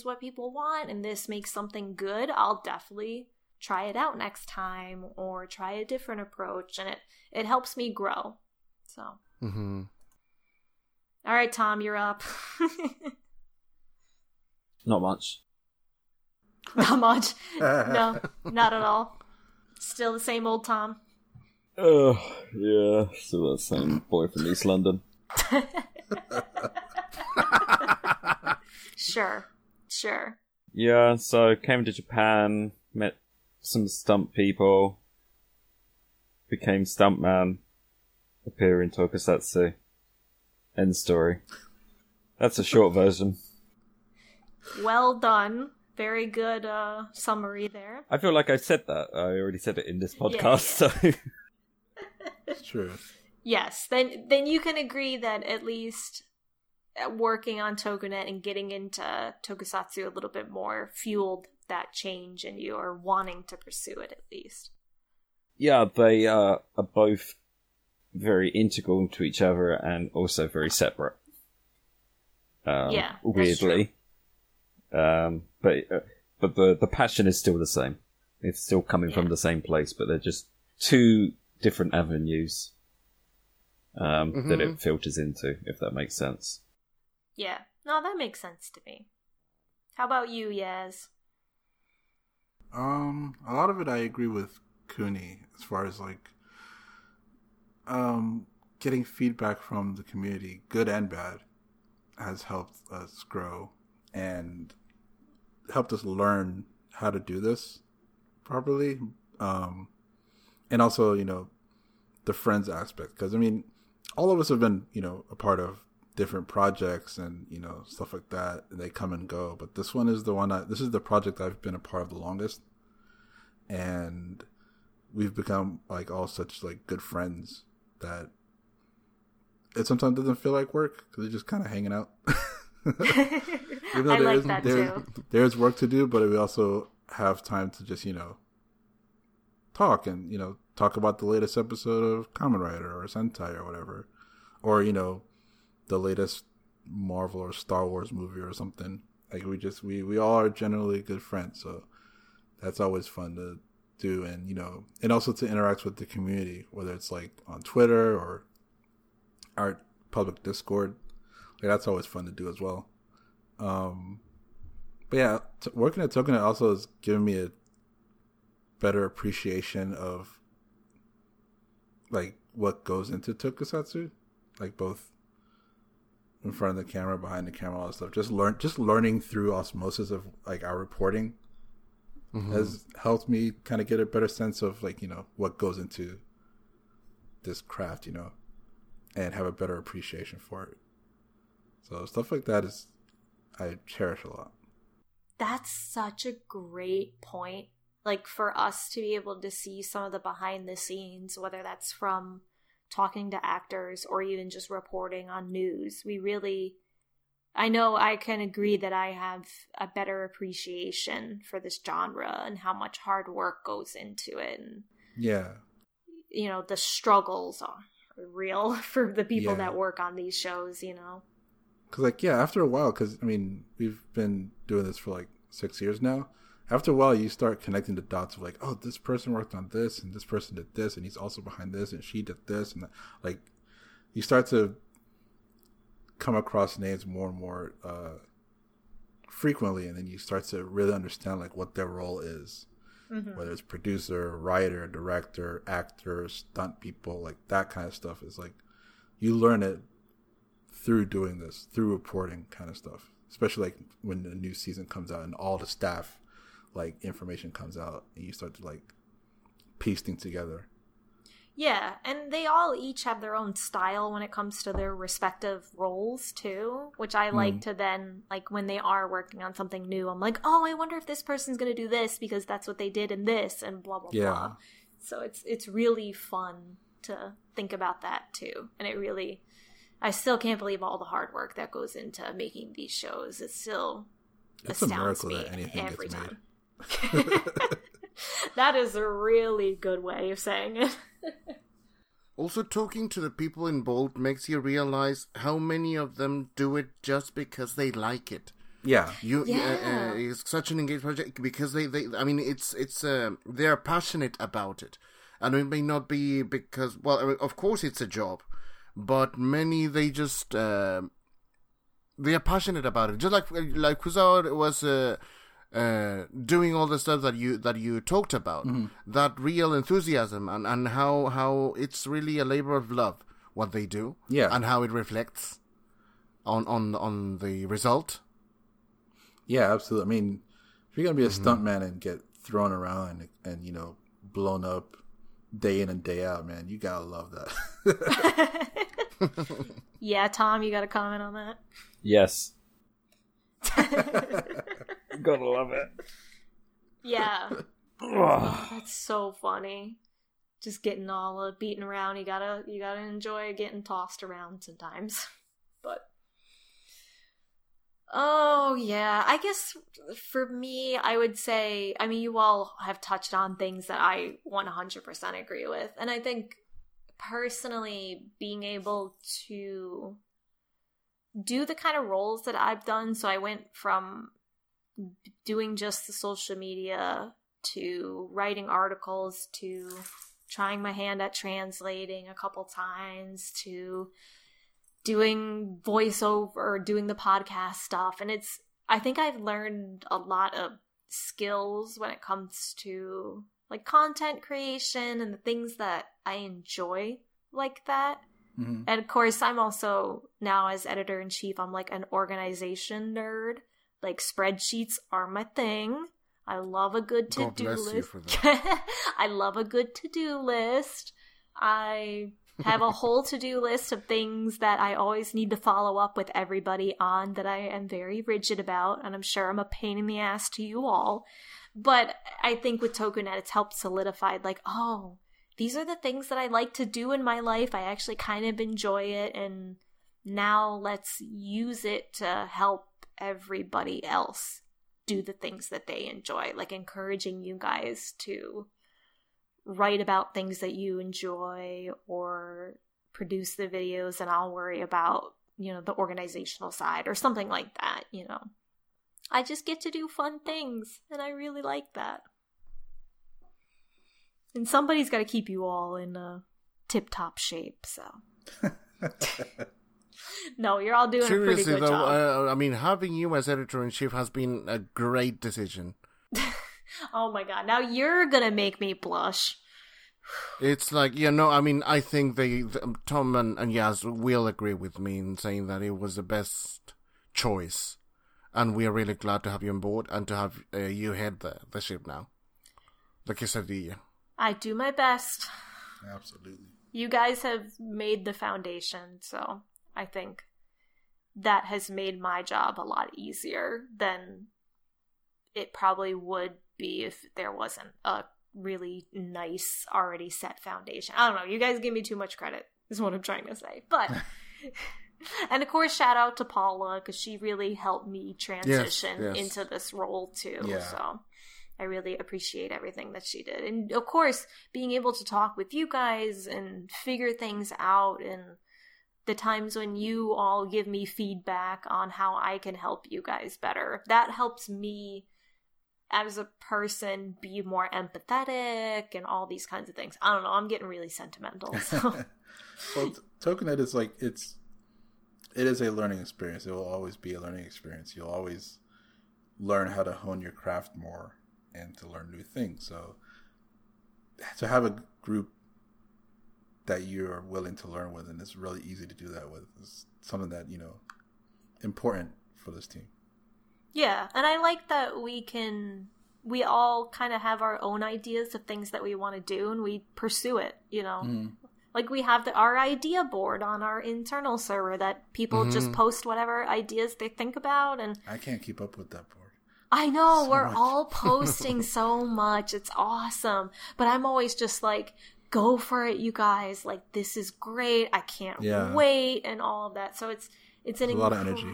what people want and this makes something good, I'll definitely try it out next time or try a different approach. And it helps me grow. So. Mm-hmm. All right, Tom, you're up. Not much. Not much. No, not at all. Still the same old Tom. Oh, yeah. Still that same boy from East London. Sure. Yeah, so came to Japan, met some stunt people, became stuntman, appear in Tokusatsu. End story. That's a short version. Well done. Very good summary there. I feel like I've said that. I already said it in this podcast, so... It's true. Yes, then you can agree that at least working on Tokunet and getting into Tokusatsu a little bit more fueled that change in you, or wanting to pursue it at least. Yeah, they are both very integral to each other and also very separate. Yeah, weirdly. But the passion is still the same. It's still coming from the same place, but they're just two different avenues that it filters into, if that makes sense. Yeah. No, that makes sense to me. How about you, Yaz? A lot of it I agree with Cooney, as far as, like, getting feedback from the community, good and bad, has helped us grow and helped us learn how to do this properly. And also, you know, the friends aspect, because, I mean, all of us have been, you know, a part of different projects and, you know, stuff like that. They come and go, but this one is the one this is the project I've been a part of the longest, and we've become, like, all such, like, good friends that it sometimes doesn't feel like work, because we're just kind of hanging out. There's work to do, but we also have time to just, you know, talk and, you know, talk about the latest episode of Kamen Rider or Sentai or whatever, or, you know, the latest Marvel or Star Wars movie or something. Like, we all are generally good friends, so that's always fun to do, and, you know, and also to interact with the community, whether it's, like, on Twitter or our public Discord. Like, that's always fun to do as well. But yeah, working at Tokunet also has given me a better appreciation of, like, what goes into Tokusatsu, like, both in front of the camera, behind the camera, all that stuff. Just learning through osmosis of, like, our reporting has helped me kind of get a better sense of, like, you know, what goes into this craft, you know, and have a better appreciation for it. So stuff like that is, I cherish a lot. That's such a great point. Like, for us to be able to see some of the behind the scenes, whether that's from talking to actors or even just reporting on news, I know I can agree that I have a better appreciation for this genre and how much hard work goes into it. And, yeah. You know, the struggles are real for the people that work on these shows, you know? Because, like, yeah, after a while, because, I mean, we've been doing this for, like, 6 years now. After a while, you start connecting the dots of, like, oh, this person worked on this, and this person did this, and he's also behind this, and she did this, and that. Like, you start to come across names more and more frequently, and then you start to really understand, like, what their role is, whether it's producer, writer, director, actor, stunt people, like, that kind of stuff is, like, you learn it through doing this, through reporting kind of stuff, especially, like, when the new season comes out and all the staff, like, information comes out and you start to, like, piece things together. Yeah, and they all each have their own style when it comes to their respective roles too, which I like to then, like, when they are working on something new, I'm like, oh, I wonder if this person's going to do this because that's what they did in this and blah, blah, blah. So it's really fun to think about that too. And it really, I still can't believe all the hard work that goes into making these shows. It still astounds me every time. That is a really good way of saying it. Also, talking to the people involved makes you realize how many of them do it just because they like it. Yeah, it's such an engaged project because they I mean, it's they're passionate about it, and it may not be because, well, I mean, of course it's a job, but many they just they are passionate about it. Just like Fukuzawa was doing all the stuff that you talked about, that real enthusiasm and how it's really a labor of love what they do, and how it reflects on the result. Yeah, absolutely. I mean, if you're gonna be a stuntman and get thrown around and you know, blown up day in and day out, man, you gotta love that. Yeah, Tom, you got a comment on that? Yes. Gotta love it. Yeah. That's so funny. Just getting all beaten around. You gotta enjoy getting tossed around sometimes. But Oh, yeah. I guess for me, I would say, I mean, you all have touched on things that I 100% agree with. And I think personally, being able to do the kind of roles that I've done. So I went from doing just the social media to writing articles to trying my hand at translating a couple times to doing voiceover or doing the podcast stuff. And it's, I think I've learned a lot of skills when it comes to like content creation and the things that I enjoy like that. Mm-hmm. And of course, I'm also now as editor in chief, I'm like an organization nerd. Like spreadsheets are my thing. I love a good to-do list. I love a good to-do list. I have a whole to-do list of things that I always need to follow up with everybody on that I am very rigid about, and I'm sure I'm a pain in the ass to you all. But I think with Tokunet, it's helped solidify, like, oh, these are the things that I like to do in my life. I actually kind of enjoy it, and now let's use it to help everybody else do the things that they enjoy, like encouraging you guys to write about things that you enjoy or produce the videos, and I'll worry about, you know, the organizational side or something like that, you know. I just get to do fun things, and I really like that. And somebody's got to keep you all in tip-top shape, so. No, you're all doing a pretty good job. Seriously, though, I mean, having you as editor-in-chief has been a great decision. Oh my god, now you're gonna make me blush. It's like, you know, I mean, I think Tom and Yaz will agree with me in saying that it was the best choice. And we are really glad to have you on board and to have you head the ship now. The quesadilla. I do my best. Absolutely. You guys have made the foundation, so I think that has made my job a lot easier than it probably would be if there wasn't a really nice, already set foundation. I don't know. You guys give me too much credit is what I'm trying to say. But, and of course, shout out to Paula because she really helped me transition into this role too. Yeah. So I really appreciate everything that she did. And of course, being able to talk with you guys and figure things out, and the times when you all give me feedback on how I can help you guys better. That helps me as a person be more empathetic and all these kinds of things. I don't know. I'm getting really sentimental. So. Well, Tokunet is like, it is a learning experience. It will always be a learning experience. You'll always learn how to hone your craft more and to learn new things. So to have a group that you're willing to learn with, and it's really easy to do that with, it's something that, you know, important for this team. Yeah, and I like that we all kind of have our own ideas of things that we want to do, and we pursue it, you know. Mm. Like we have our idea board on our internal server that people just post whatever ideas they think about, and I can't keep up with that board. I know, so we're all posting so much. It's awesome. But I'm always just like, go for it, you guys. Like, this is great. I can't wait and all of that. So it's a lot of energy.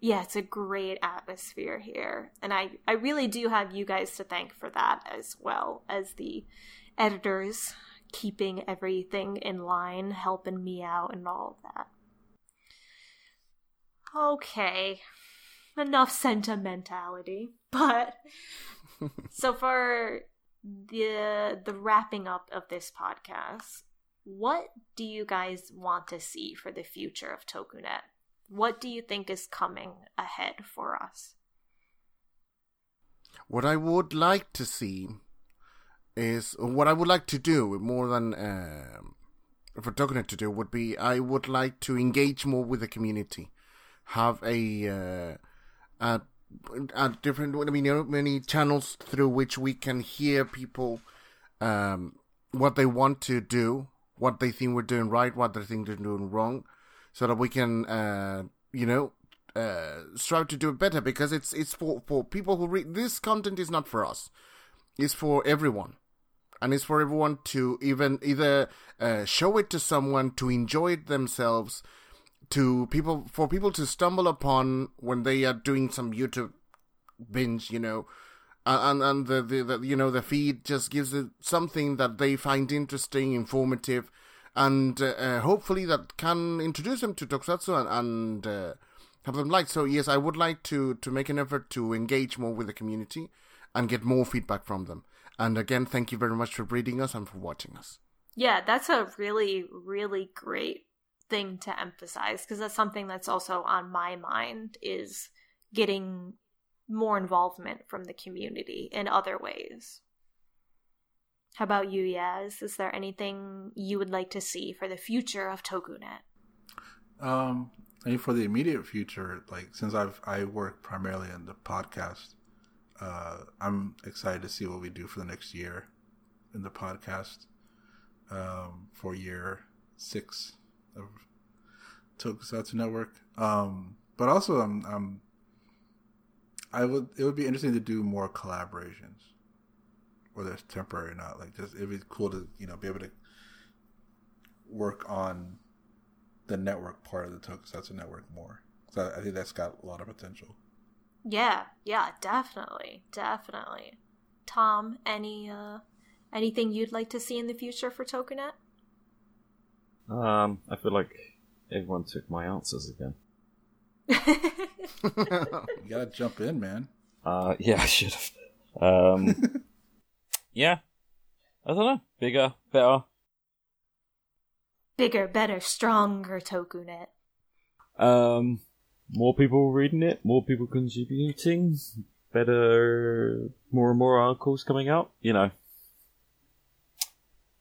Yeah, it's a great atmosphere here. And I really do have you guys to thank for that, as well as the editors keeping everything in line, helping me out and all of that. Okay. Enough sentimentality. But so for the wrapping up of this podcast, what do you guys want to see for the future of Tokunet? What do you think is coming ahead for us? What I would like to see is, what I would like to do more than for Tokunet to do would be, I would like to engage more with the community, have a different, I mean, there are many channels through which we can hear people, what they want to do, what they think we're doing right, what they think they're doing wrong, so that we can, strive to do it better, because it's for people who read, this content is not for us, it's for everyone, and it's for everyone to even either show it to someone, to enjoy it themselves, for people to stumble upon when they are doing some YouTube binge, you know, and the feed just gives it something that they find interesting, informative, and hopefully that can introduce them to tokusatsu and have them like. So yes, I would like to make an effort to engage more with the community and get more feedback from them. And again, thank you very much for reading us and for watching us. Yeah, that's a really, really great thing to emphasize, because that's something that's also on my mind, is getting more involvement from the community in other ways. How about you, Yaz? Is there anything you would like to see for the future of Tokunet? I mean, for the immediate future, like, since I work primarily in the podcast, I'm excited to see what we do for the next year in the podcast, for year 6 of Tokusatsu Network. But also, it would be interesting to do more collaborations, whether it's temporary or not. Like, just, it'd be cool to, you know, be able to work on the network part of the Tokusatsu Network more. So I think that's got a lot of potential. Yeah, definitely. Tom, anything you'd like to see in the future for Tokunet? I feel like everyone took my answers again. You gotta jump in, man. Yeah, I should have. Yeah, I don't know. Bigger, better. Bigger, better, stronger Tokunet. More people reading it, more people contributing, better, more and more articles coming out, you know.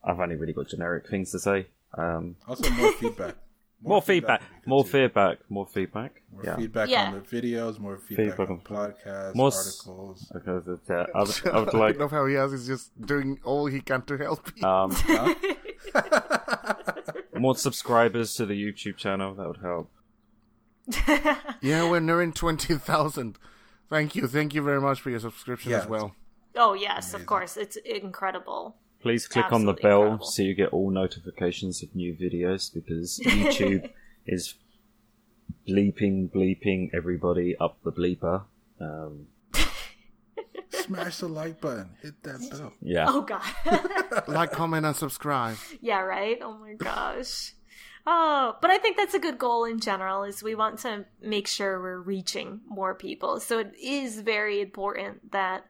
I've only really got generic things to say. Also, more feedback. More feedback on the videos, more feedback on podcasts, more articles. Okay, yeah, I would like... I love how Yaz is just doing all he can to help you. More subscribers to the YouTube channel, that would help. Yeah, we're nearing 20,000. Thank you very much for your subscription as well. Oh yes, amazing. Of course, it's incredible. Please click on the bell so you get all notifications of new videos, because YouTube is bleeping everybody up the bleeper. Smash the like button, hit that bell. Yeah. Oh god. Like, comment, and subscribe. Yeah, right. Oh my gosh. Oh, but I think that's a good goal in general, is we want to make sure we're reaching more people. So it is very important that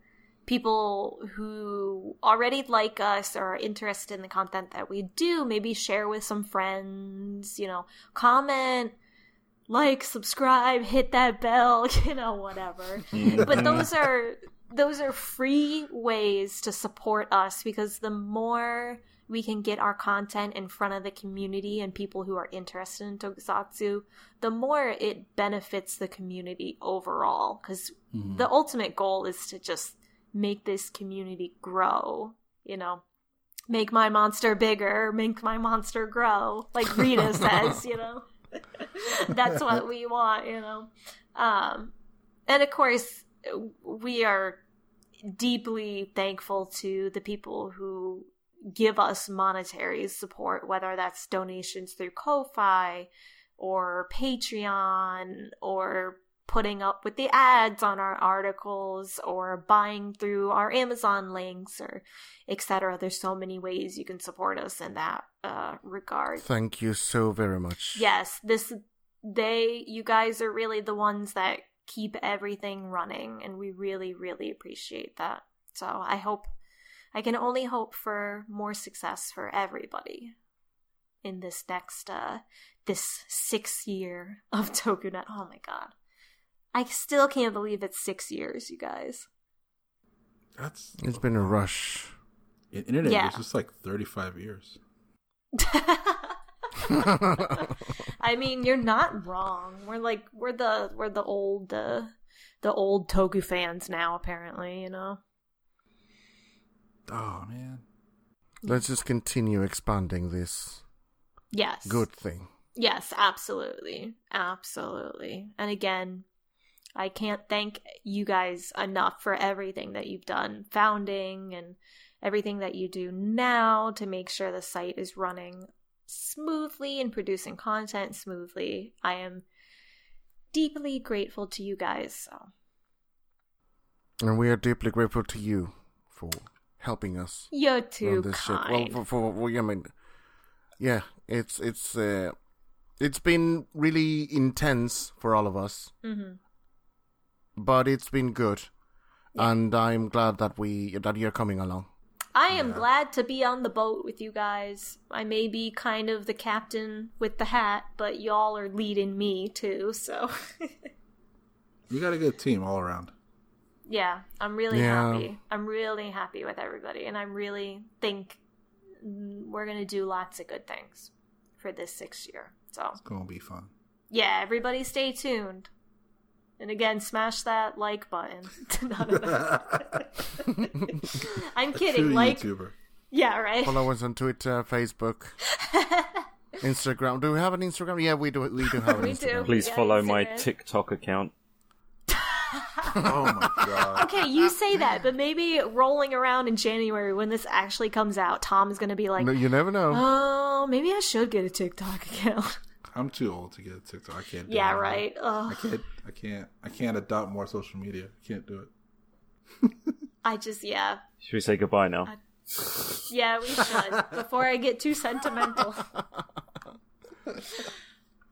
people who already like us or are interested in the content that we do, maybe share with some friends, you know, comment, like, subscribe, hit that bell, you know, whatever. But those are free ways to support us, because the more we can get our content in front of the community and people who are interested in tokusatsu, the more it benefits the community overall. Because the ultimate goal is to just make this community grow, you know, make my monster bigger, make my monster grow, like Rita says, you know. That's what we want, you know. And of course, we are deeply thankful to the people who give us monetary support, whether that's donations through Ko-Fi or Patreon, or putting up with the ads on our articles, or buying through our Amazon links, or etc. There's so many ways you can support us in that regard. Thank you so very much. Yes, you guys are really the ones that keep everything running, and we really, really appreciate that. So I can only hope for more success for everybody in this next, this 6 year of Tokunet. Oh my god. I still can't believe it's 6 years, you guys. It's been a rush. Internet is just like 35 years. I mean, you're not wrong. We're the old Toku fans now, apparently, you know. Oh, man. Let's just continue expanding this good thing. Yes, absolutely. Absolutely. And again, I can't thank you guys enough for everything that you've done, founding and everything that you do now to make sure the site is running smoothly and producing content smoothly. I am deeply grateful to you guys. And we are deeply grateful to you for helping us. You're too kind. Well, I mean, yeah, it's been really intense for all of us, mm-hmm. but it's been good, yeah. And I'm glad that you're coming along. I am glad to be on the boat with you guys. I may be kind of the captain with the hat, but y'all are leading me too, so. You got a good team all around. Yeah, I'm really happy. I'm really happy with everybody, and I really think we're going to do lots of good things for this 6th year. So it's going to be fun. Yeah, everybody stay tuned. And again, smash that like button. I'm kidding. True like, YouTuber. Yeah, right. Follow us on Twitter, Facebook, Instagram. Do we have an Instagram? Yeah, we do have an Instagram. Please follow Instagram. My TikTok account. Oh my god. Okay, you say that, but maybe rolling around in January when this actually comes out, Tom's going to be like, no, you never know. Oh, maybe I should get a TikTok account. I'm too old to get a TikTok. I can't do it. Yeah, right. I can't adopt more social media. I can't do it. Should we say goodbye now? Yeah, we should. Before I get too sentimental.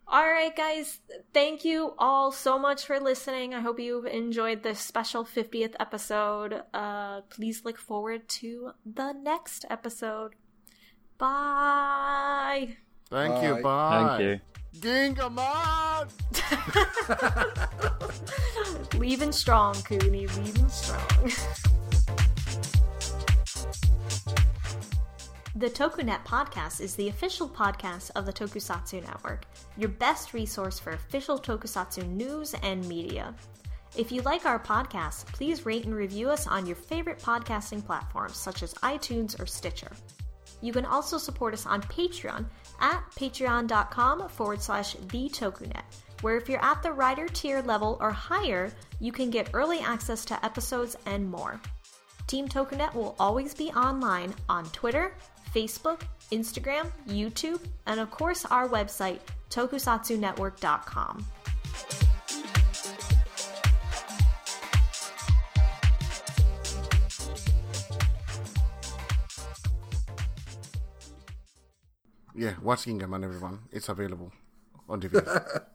All right, guys. Thank you all so much for listening. I hope you've enjoyed this special 50th episode. Please look forward to the next episode. Bye. Thank you. Bye. Thank you. Ginghamah! Leaving strong, Cooney. Leaving strong. The Tokunet Podcast is the official podcast of the Tokusatsu Network, your best resource for official Tokusatsu news and media. If you like our podcast, please rate and review us on your favorite podcasting platforms such as iTunes or Stitcher. You can also support us on Patreon at patreon.com/thetokunet, where if you're at the Rider tier level or higher, you can get early access to episodes and more. Team Tokunet will always be online on Twitter, Facebook, Instagram, YouTube, and of course our website, tokusatsunetwork.com. Yeah, watch Ginghamah, everyone. It's available on DVD.